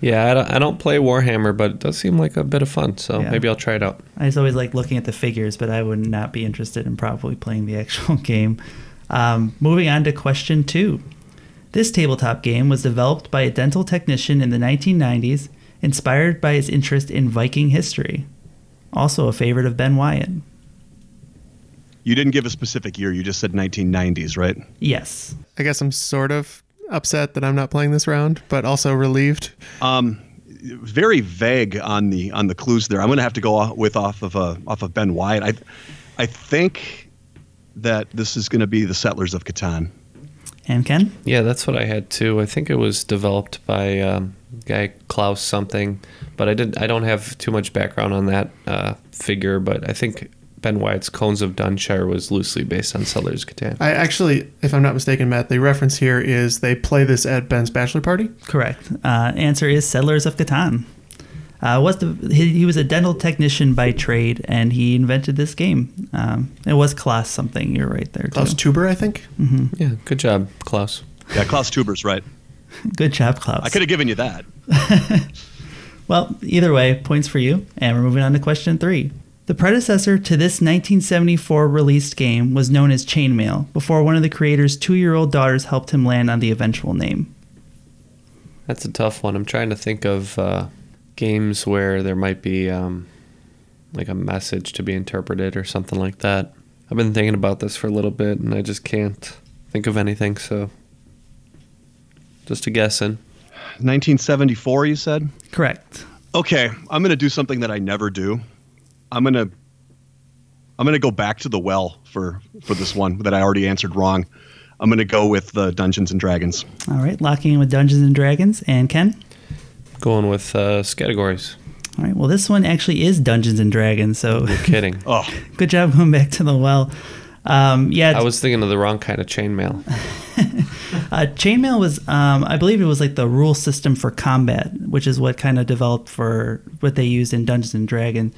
Yeah, I don't play Warhammer, but it does seem like a bit of fun, so maybe I'll try it out. I just always like looking at the figures, but I would not be interested in probably playing the actual game. Moving on to question 2. This tabletop game was developed by a dental technician in the 1990s, inspired by his interest in Viking history. Also a favorite of Ben Wyatt. You didn't give a specific year. You just said 1990s, right? Yes. I guess I'm sort of upset that I'm not playing this round, but also relieved. Very vague on the clues there. I'm going to have to go off of Ben Wyatt. I think that this is going to be the Settlers of Catan. And Ken? Yeah, that's what I had too. I think it was developed by guy Klaus something, but I don't have too much background on that figure. But I think Ben White's Cones of Dunshire was loosely based on Settlers of Catan. I actually, if I'm not mistaken, Matt, the reference here is they play this at Ben's bachelor party? Correct. Answer is Settlers of Catan. He was a dental technician by trade, and he invented this game. It was Klaus something. You're right there, Klaus Tuber, I think. Mm-hmm. Yeah, good job, Klaus. Yeah, Klaus Tuber's right. Good job, Klaus. I could have given you that. Well, either way, points for you, and we're moving on to question 3. The predecessor to this 1974 released game was known as Chainmail, before one of the creator's 2-year-old daughters helped him land on the eventual name. That's a tough one. I'm trying to think of games where there might be like a message to be interpreted or something like that. I've been thinking about this for a little bit, and I just can't think of anything, so just a guessing. 1974, you said? Correct. Okay, I'm going to do something that I never do. I'm going to go back to the well for this one that I already answered wrong. I'm going to go with the Dungeons and Dragons. All right, locking in with Dungeons and Dragons. And Ken? Going with categories. All right, well, this one actually is Dungeons and Dragons, so... You're kidding. Oh. Good job going back to the well. I was thinking of the wrong kind of chainmail. Chainmail was, I believe it was like the rule system for combat, which is what kind of developed for what they used in Dungeons and Dragons.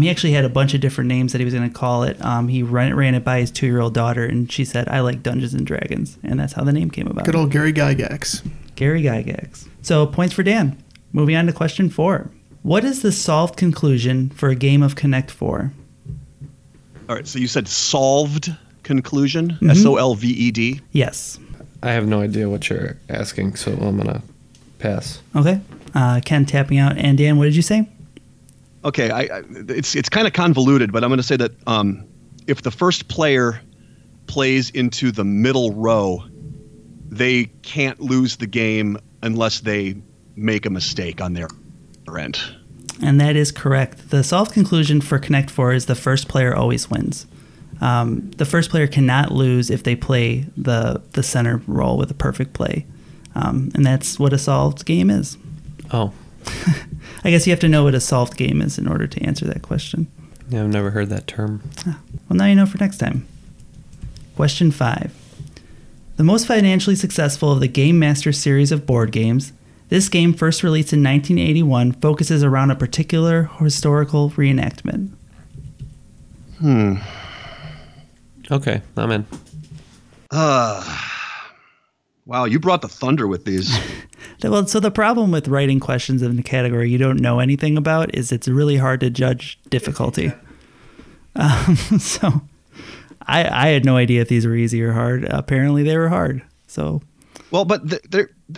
He actually had a bunch of different names that he was going to call it. He ran it by his 2-year-old daughter, and she said, I like Dungeons and Dragons. And that's how the name came about. Good old Gary Gygax. Gary Gygax. So points for Dan. Moving on to question 4. What is the solved conclusion for a game of Connect 4? All right, so you said solved conclusion, mm-hmm. SOLVED? Yes. I have no idea what you're asking, so I'm going to pass. Okay. Ken tapping out. And Dan, what did you say? Okay, it's kind of convoluted, but I'm going to say that if the first player plays into the middle row, they can't lose the game unless they make a mistake on their end. And that is correct. The solved conclusion for Connect 4 is the first player always wins. The first player cannot lose if they play the center role with a perfect play. And that's what a solved game is. Oh. I guess you have to know what a solved game is in order to answer that question. Yeah, I've never heard that term. Ah, well, now you know for next time. Question 5. The most financially successful of the Game Master series of board games, this game, first released in 1981, focuses around a particular historical reenactment. Okay, I'm in. Wow, you brought the thunder with these. Well, so the problem with writing questions in the category you don't know anything about is it's really hard to judge difficulty. So I had no idea if these were easy or hard. Apparently they were hard. So. Well, but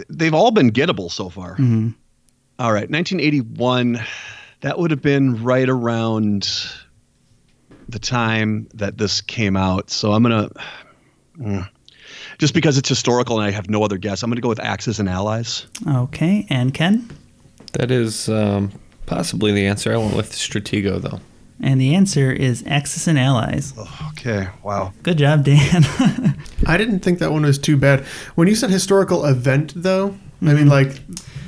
they've all been gettable so far. Mm-hmm. All right, 1981, that would have been right around the time that this came out. So I'm going to, just because it's historical and I have no other guess, I'm going to go with Axis and Allies. Okay, and Ken? That is possibly the answer. I went with Stratego, though. And the answer is Axis and Allies. Okay, wow. Good job, Dan. I didn't think that one was too bad. When you said historical event, though, mm-hmm. I mean, like,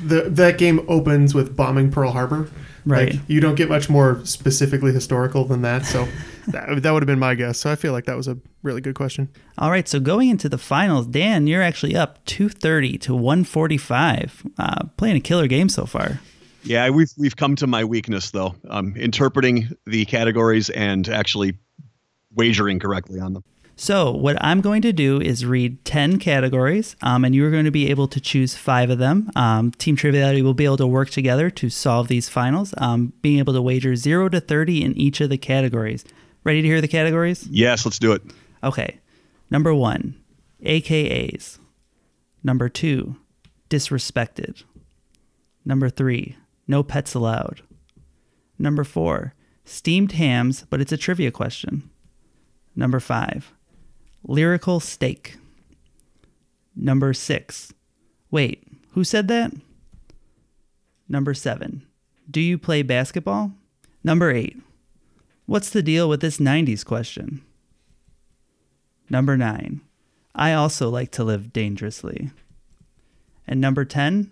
that game opens with bombing Pearl Harbor. Right. Like, you don't get much more specifically historical than that, so that would have been my guess. So I feel like that was a really good question. All right, so going into the finals, Dan, you're actually up 230 to 145. Playing a killer game so far. Yeah, we've come to my weakness, though. Interpreting the categories and actually wagering correctly on them. So what I'm going to do is read 10 categories, and you're going to be able to choose 5 of them. Team Triviality will be able to work together to solve these finals, being able to wager 0 to 30 in each of the categories. Ready to hear the categories? Yes, let's do it. Okay. Number 1, AKAs. Number 2, disrespected. Number 3, no pets allowed. Number 4, steamed hams, but it's a trivia question. Number 5, lyrical steak. Number 6, wait, who said that? Number 7, do you play basketball? Number 8, what's the deal with this 90s question? Number 9, I also like to live dangerously. And number 10,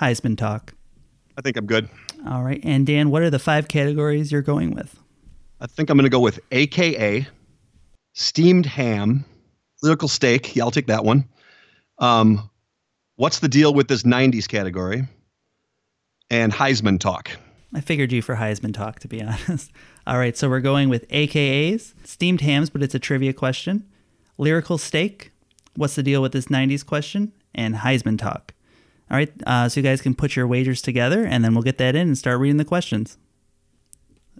Heisman talk. I think I'm good. All right. And Dan, what are the 5 categories you're going with? I think I'm going to go with AKA, steamed ham, lyrical steak. Yeah, I'll take that one. What's the deal with this 90s category? And Heisman talk. I figured you for Heisman talk, to be honest. All right, so we're going with AKAs, steamed hams, but it's a trivia question, lyrical steak, what's the deal with this 90s question, and Heisman talk. All right, so you guys can put your wagers together, and then we'll get that in and start reading the questions.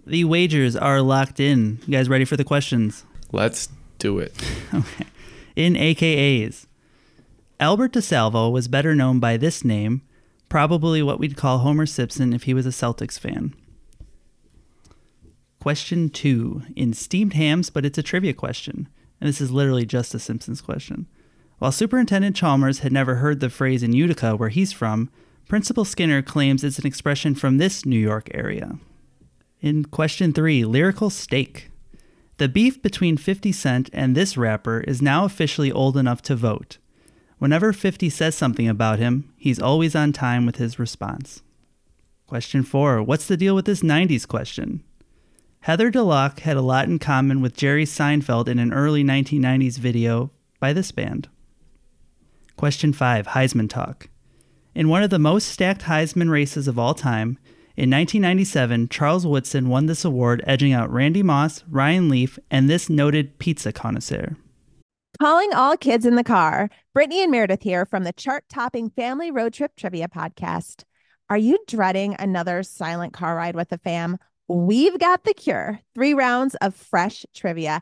The wagers are locked in. You guys ready for the questions? Let's do it. Okay. In AKAs, Albert DeSalvo was better known by this name, probably what we'd call Homer Simpson if he was a Celtics fan. Question 2. In steamed hams, but it's a trivia question, and this is literally just a Simpsons question. While Superintendent Chalmers had never heard the phrase in Utica, where he's from, Principal Skinner claims it's an expression from this New York area. In question 3, lyrical steak. The beef between 50 Cent and this rapper is now officially old enough to vote. Whenever 50 says something about him, he's always on time with his response. Question 4, what's the deal with this 90s question? Heather DeLocke had a lot in common with Jerry Seinfeld in an early 1990s video by this band. Question 5, Heisman talk. In one of the most stacked Heisman races of all time, in 1997, Charles Woodson won this award, edging out Randy Moss, Ryan Leaf, and this noted pizza connoisseur. Calling all kids in the car, Brittany and Meredith here from the chart-topping Family Road Trip Trivia Podcast. Are you dreading another silent car ride with the fam? We've got the cure. 3 rounds of fresh trivia.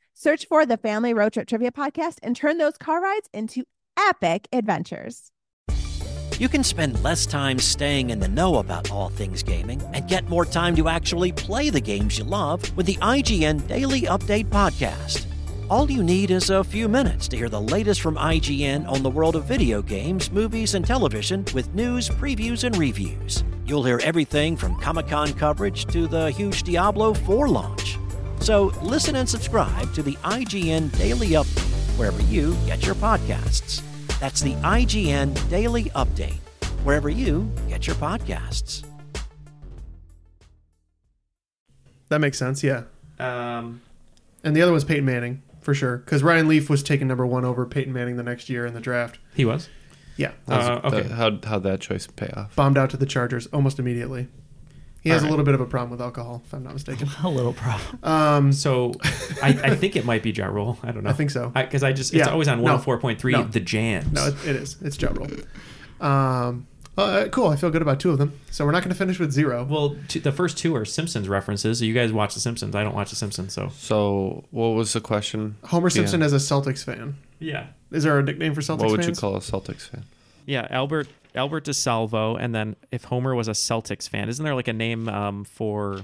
Search for the Family Road Trip Trivia Podcast and turn those car rides into epic adventures. You can spend less time staying in the know about all things gaming and get more time to actually play the games you love with the IGN Daily Update Podcast. All you need is a few minutes to hear the latest from IGN on the world of video games, movies, and television with news, previews, and reviews. You'll hear everything from Comic-Con coverage to the huge Diablo 4 launch. So listen and subscribe to the IGN Daily Update wherever you get your podcasts. That's the IGN Daily Update wherever you get your podcasts. That makes sense, yeah. And the other one's Peyton Manning, for sure, because Ryan Leaf was taken #1 over Peyton Manning the next year in the draft. He was? Yeah. Okay. How'd that choice pay off? Bombed out to the Chargers almost immediately. He has a little bit of a problem with alcohol, if I'm not mistaken. A little problem. So I think it might be Ja Rule. I don't know. I think so. Because it's always on 104.3, The Jams. No, it is. It's Ja Rule. Cool. I feel good about 2 of them. So we're not going to finish with 0. Well, the first 2 are Simpsons references. You guys watch The Simpsons. I don't watch The Simpsons. So what was the question? Homer Simpson as a Celtics fan. Yeah. Is there a nickname for Celtics fans? What would you call a Celtics fan? Yeah, Albert DeSalvo, and then if Homer was a Celtics fan, isn't there like a name I don't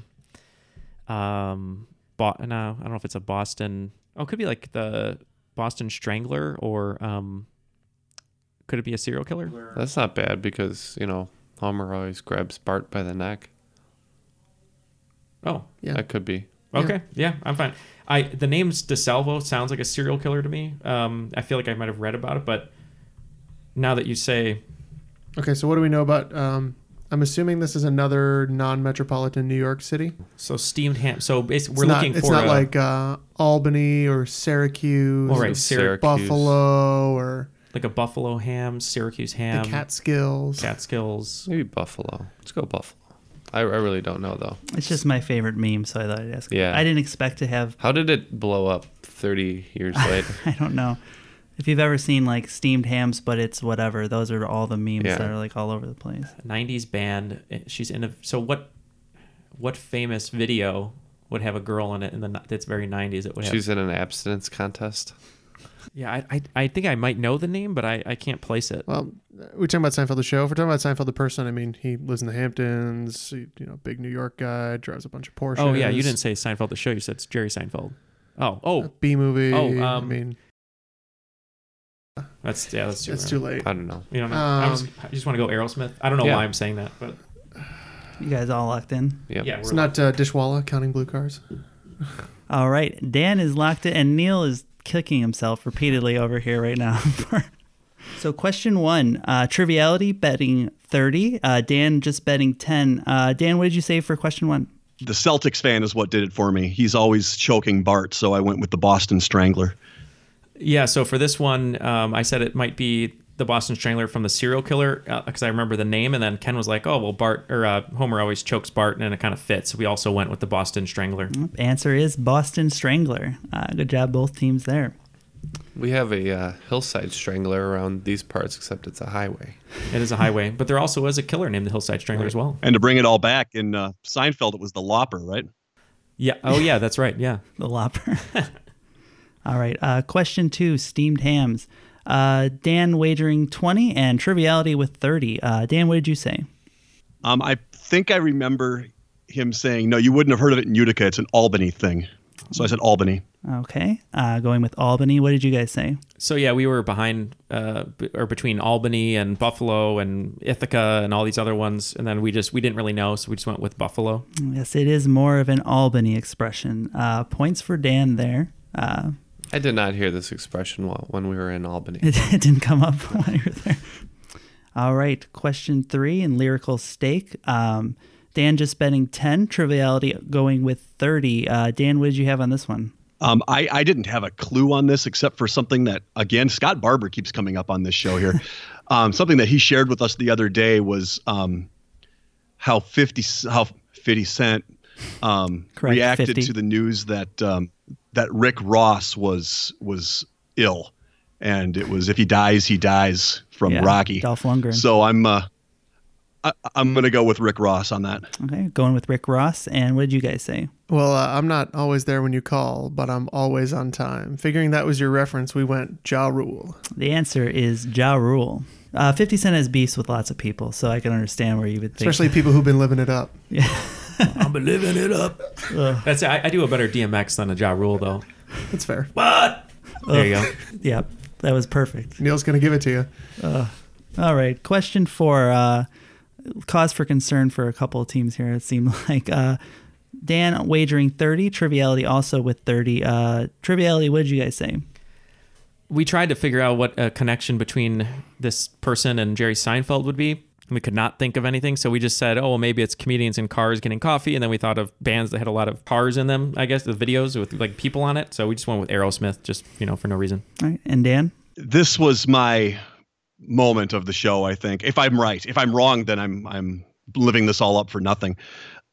know if it's a Boston. Oh, it could be like the Boston Strangler, or could it be a serial killer? That's not bad because, Homer always grabs Bart by the neck. Oh, yeah. That could be. Okay, yeah, I'm fine. The name's DeSalvo sounds like a serial killer to me. I feel like I might have read about it, but now that you say... Okay, so what do we know about, I'm assuming this is another non-metropolitan New York City? So steamed ham. So basically it's not like Albany or Syracuse. All right, Syracuse. Buffalo or... Like a Buffalo ham, Syracuse ham. The Catskills. Maybe Buffalo. Let's go Buffalo. I really don't know, though. It's just my favorite meme, so I thought I'd ask. Yeah. I didn't expect to have... How did it blow up 30 years later? I don't know. If you've ever seen like steamed hams, but it's whatever, those are all the memes that are like all over the place. 90s band. She's in a. So what famous video would have a girl in it that's very 90s? She's in an abstinence contest. Yeah, I think I might know the name, but I can't place it. Well, we're talking about Seinfeld the show. If we're talking about Seinfeld the person, I mean, he lives in the Hamptons, big New York guy, drives a bunch of Porsches. Oh, yeah, you didn't say Seinfeld the show. You said it's Jerry Seinfeld. Oh. B-movie. I mean... That's too late. I don't know. I just want to go Aerosmith. I don't know why I'm saying that, but... You guys all locked in? Yep. Yeah. It's not Dishwalla counting blue cars. All right. Dan is locked in, and Neil is kicking himself repeatedly over here right now. So question one, Triviality betting 30. Dan just betting 10. Dan, what did you say for question one? The Celtics fan is what did it for me. He's always choking Bart, so I went with the Boston Strangler. Yeah, so for this one, I said it might be the Boston Strangler from The Serial Killer because I remember the name, and then Ken was like, oh, well, Homer always chokes Bart, and it kind of fits. We also went with the Boston Strangler. Answer is Boston Strangler. Good job, both teams there. We have a Hillside Strangler around these parts, except it's a highway. It is a highway, but there also was a killer named the Hillside Strangler as well. And to bring it all back, in Seinfeld, it was the Lopper, right? Yeah. Oh, yeah, that's right, yeah. The Lopper. All right. Question two, steamed hams. Dan wagering 20 and Triviality with 30. Dan, what did you say? I think I remember him saying, no, you wouldn't have heard of it in Utica. It's an Albany thing. So I said Albany. Okay. Going with Albany. What did you guys say? So, yeah, we were behind or between Albany and Buffalo and Ithaca and all these other ones. And then we didn't really know. So we just went with Buffalo. Yes, it is more of an Albany expression. Points for Dan there. I did not hear this expression when we were in Albany. It didn't come up when you were there. All right, question three in lyrical stake. Dan just betting 10, Triviality going with 30. Dan, what did you have on this one? I didn't have a clue on this except for something that, again, Scott Barber keeps coming up on this show here. Something that he shared with us the other day was how 50 Cent reacted to the news that... that Rick Ross was ill, and it was if he dies, he dies from Rocky. Dolph Lundgren. So I'm gonna go with Rick Ross on that. Okay, going with Rick Ross. And what did you guys say? Well, I'm not always there when you call, but I'm always on time. Figuring that was your reference, we went Ja Rule. The answer is Ja Rule. 50 Cent has beefs with lots of people, so I can understand where you would think. Especially people who've been living it up. Yeah. I've been living it up. That's it. I do a better DMX than a Ja Rule, though. That's fair. What? There you go. Yeah, that was perfect. Neil's going to give it to you. All right. Question four. Cause for concern for a couple of teams here, it seemed like. Dan wagering 30. Triviality also with 30. Triviality, what did you guys say? We tried to figure out what a connection between this person and Jerry Seinfeld would be. We could not think of anything, so we just said, oh, well, maybe it's comedians in cars getting coffee, and then we thought of bands that had a lot of cars in them, I guess, the videos with, like, people on it, so we just went with Aerosmith, just, for no reason. All right, and Dan? This was my moment of the show, I think, if I'm right. If I'm wrong, then I'm living this all up for nothing.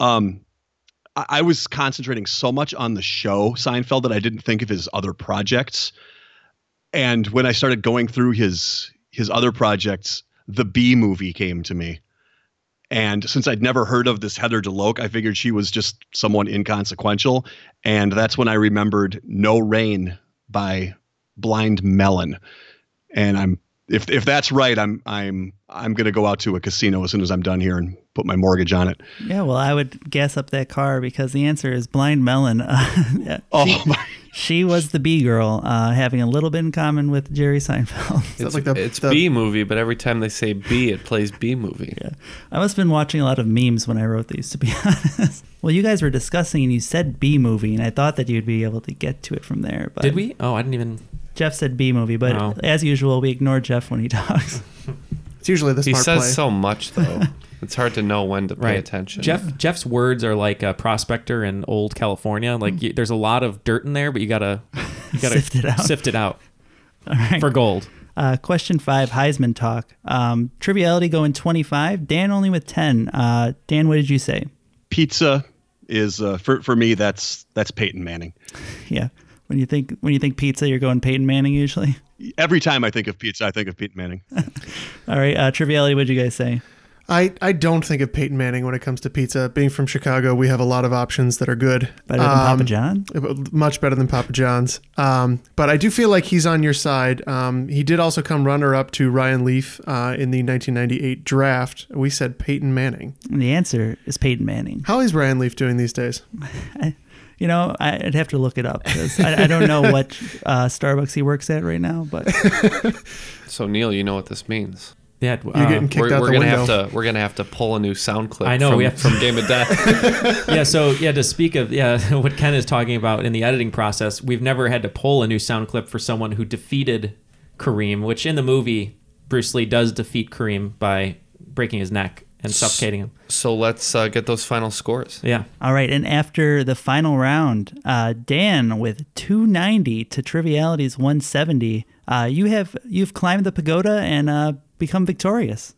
I was concentrating so much on the show, Seinfeld, that I didn't think of his other projects, and when I started going through his other projects... The B movie came to me. And since I'd never heard of this Heather DeLoach, I figured she was just someone inconsequential. And that's when I remembered No Rain by Blind Melon. And if that's right, I'm going to go out to a casino as soon as I'm done here and put my mortgage on it. Yeah, well, I would gas up that car because the answer is Blind Melon. She was the B girl, having a little bit in common with Jerry Seinfeld. It's B movie, but every time they say B, it plays B movie. Yeah. I must have been watching a lot of memes when I wrote these, to be honest. Well, you guys were discussing and you said B movie, and I thought that you'd be able to get to it from there. But did we? Oh, I didn't even... Jeff said B movie, but as usual, we ignore Jeff when he talks. It's usually the smart play. He says so much, though. It's hard to know when to pay attention. Jeff's words are like a prospector in old California. Like there's a lot of dirt in there, but you gotta sift it out All right. For gold. Question five, Heisman talk. Triviality going 25. Dan only with 10. Dan, what did you say? Pizza is for me. That's Peyton Manning. Yeah. When you think pizza, you're going Peyton Manning usually. Every time I think of pizza, I think of Peyton Manning. All right. Triviality, what did you guys say? I don't think of Peyton Manning when it comes to pizza. Being from Chicago, we have a lot of options that are good. Better than Papa John? Much better than Papa John's. But I do feel like he's on your side. He did also come runner-up to Ryan Leaf in the 1998 draft. We said Peyton Manning. And the answer is Peyton Manning. How is Ryan Leaf doing these days? You know, I'd have to look it up. I don't know what Starbucks he works at right now. But so, Neil, you know what this means. Yeah, you're getting kicked out the window. We're gonna have to pull a new sound clip. I know we have from Game of Death. Yeah, so to speak of what Ken is talking about in the editing process, we've never had to pull a new sound clip for someone who defeated Kareem, which in the movie Bruce Lee does defeat Kareem by breaking his neck and suffocating him. So let's get those final scores. Yeah. All right, and after the final round, Dan with 290 to Triviality's 170. You've climbed the pagoda and become victorious.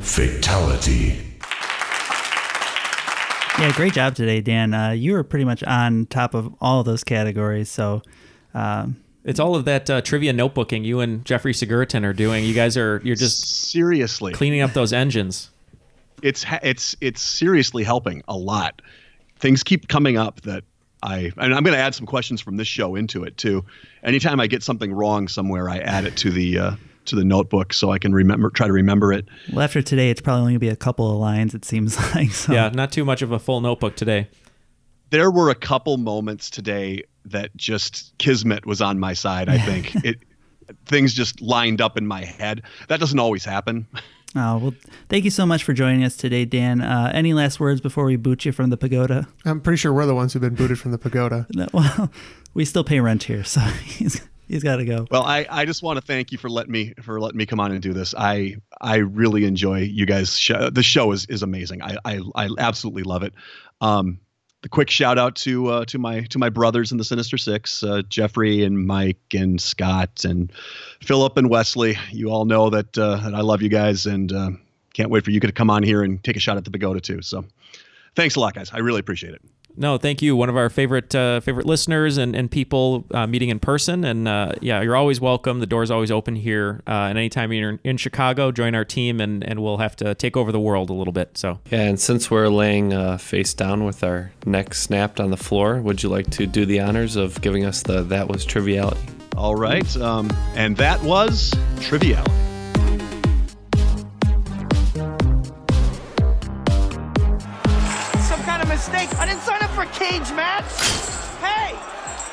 Fatality. Yeah, great job today, Dan. You were pretty much on top of all of those categories, so... It's all of that trivia notebooking you and Jeffrey Seguritan are doing. You guys you're just... Seriously. Cleaning up those engines. It's seriously helping a lot. Things keep coming up that I'm going to add some questions from this show into it too. Anytime I get something wrong somewhere, I add it to the notebook so I can try to remember it. Well, after today, it's probably only going to be a couple of lines, it seems like. So. Yeah, not too much of a full notebook today. There were a couple moments today that just kismet was on my side, I think. Things just lined up in my head. That doesn't always happen. Oh, well, thank you so much for joining us today, Dan. Any last words before we boot you from the pagoda? I'm pretty sure we're the ones who've been booted from the pagoda. No, well, we still pay rent here, so he's got to go. Well, I just want to thank you for letting me come on and do this. I really enjoy you guys. The show is amazing. I absolutely love it. The quick shout out to my brothers in the Sinister Six, Jeffrey and Mike and Scott and Philip and Wesley. You all know that I love you guys and can't wait for you to come on here and take a shot at the pagoda too. So, thanks a lot, guys. I really appreciate it. No, thank you. One of our favorite listeners and people meeting in person. And you're always welcome. The door's always open here. And anytime you're in Chicago, join our team and we'll have to take over the world a little bit. So yeah, and since we're laying face down with our necks snapped on the floor, would you like to do the honors of giving us the That Was Triviality? All right. And that was Triviality. I didn't sign up for a cage match. Hey,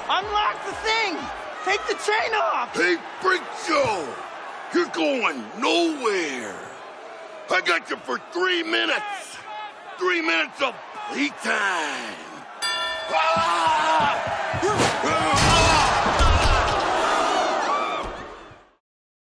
unlock the thing. Take the chain off. Hey, Freak Show, you're going nowhere. I got you for 3 minutes. 3 minutes of play time. Ah!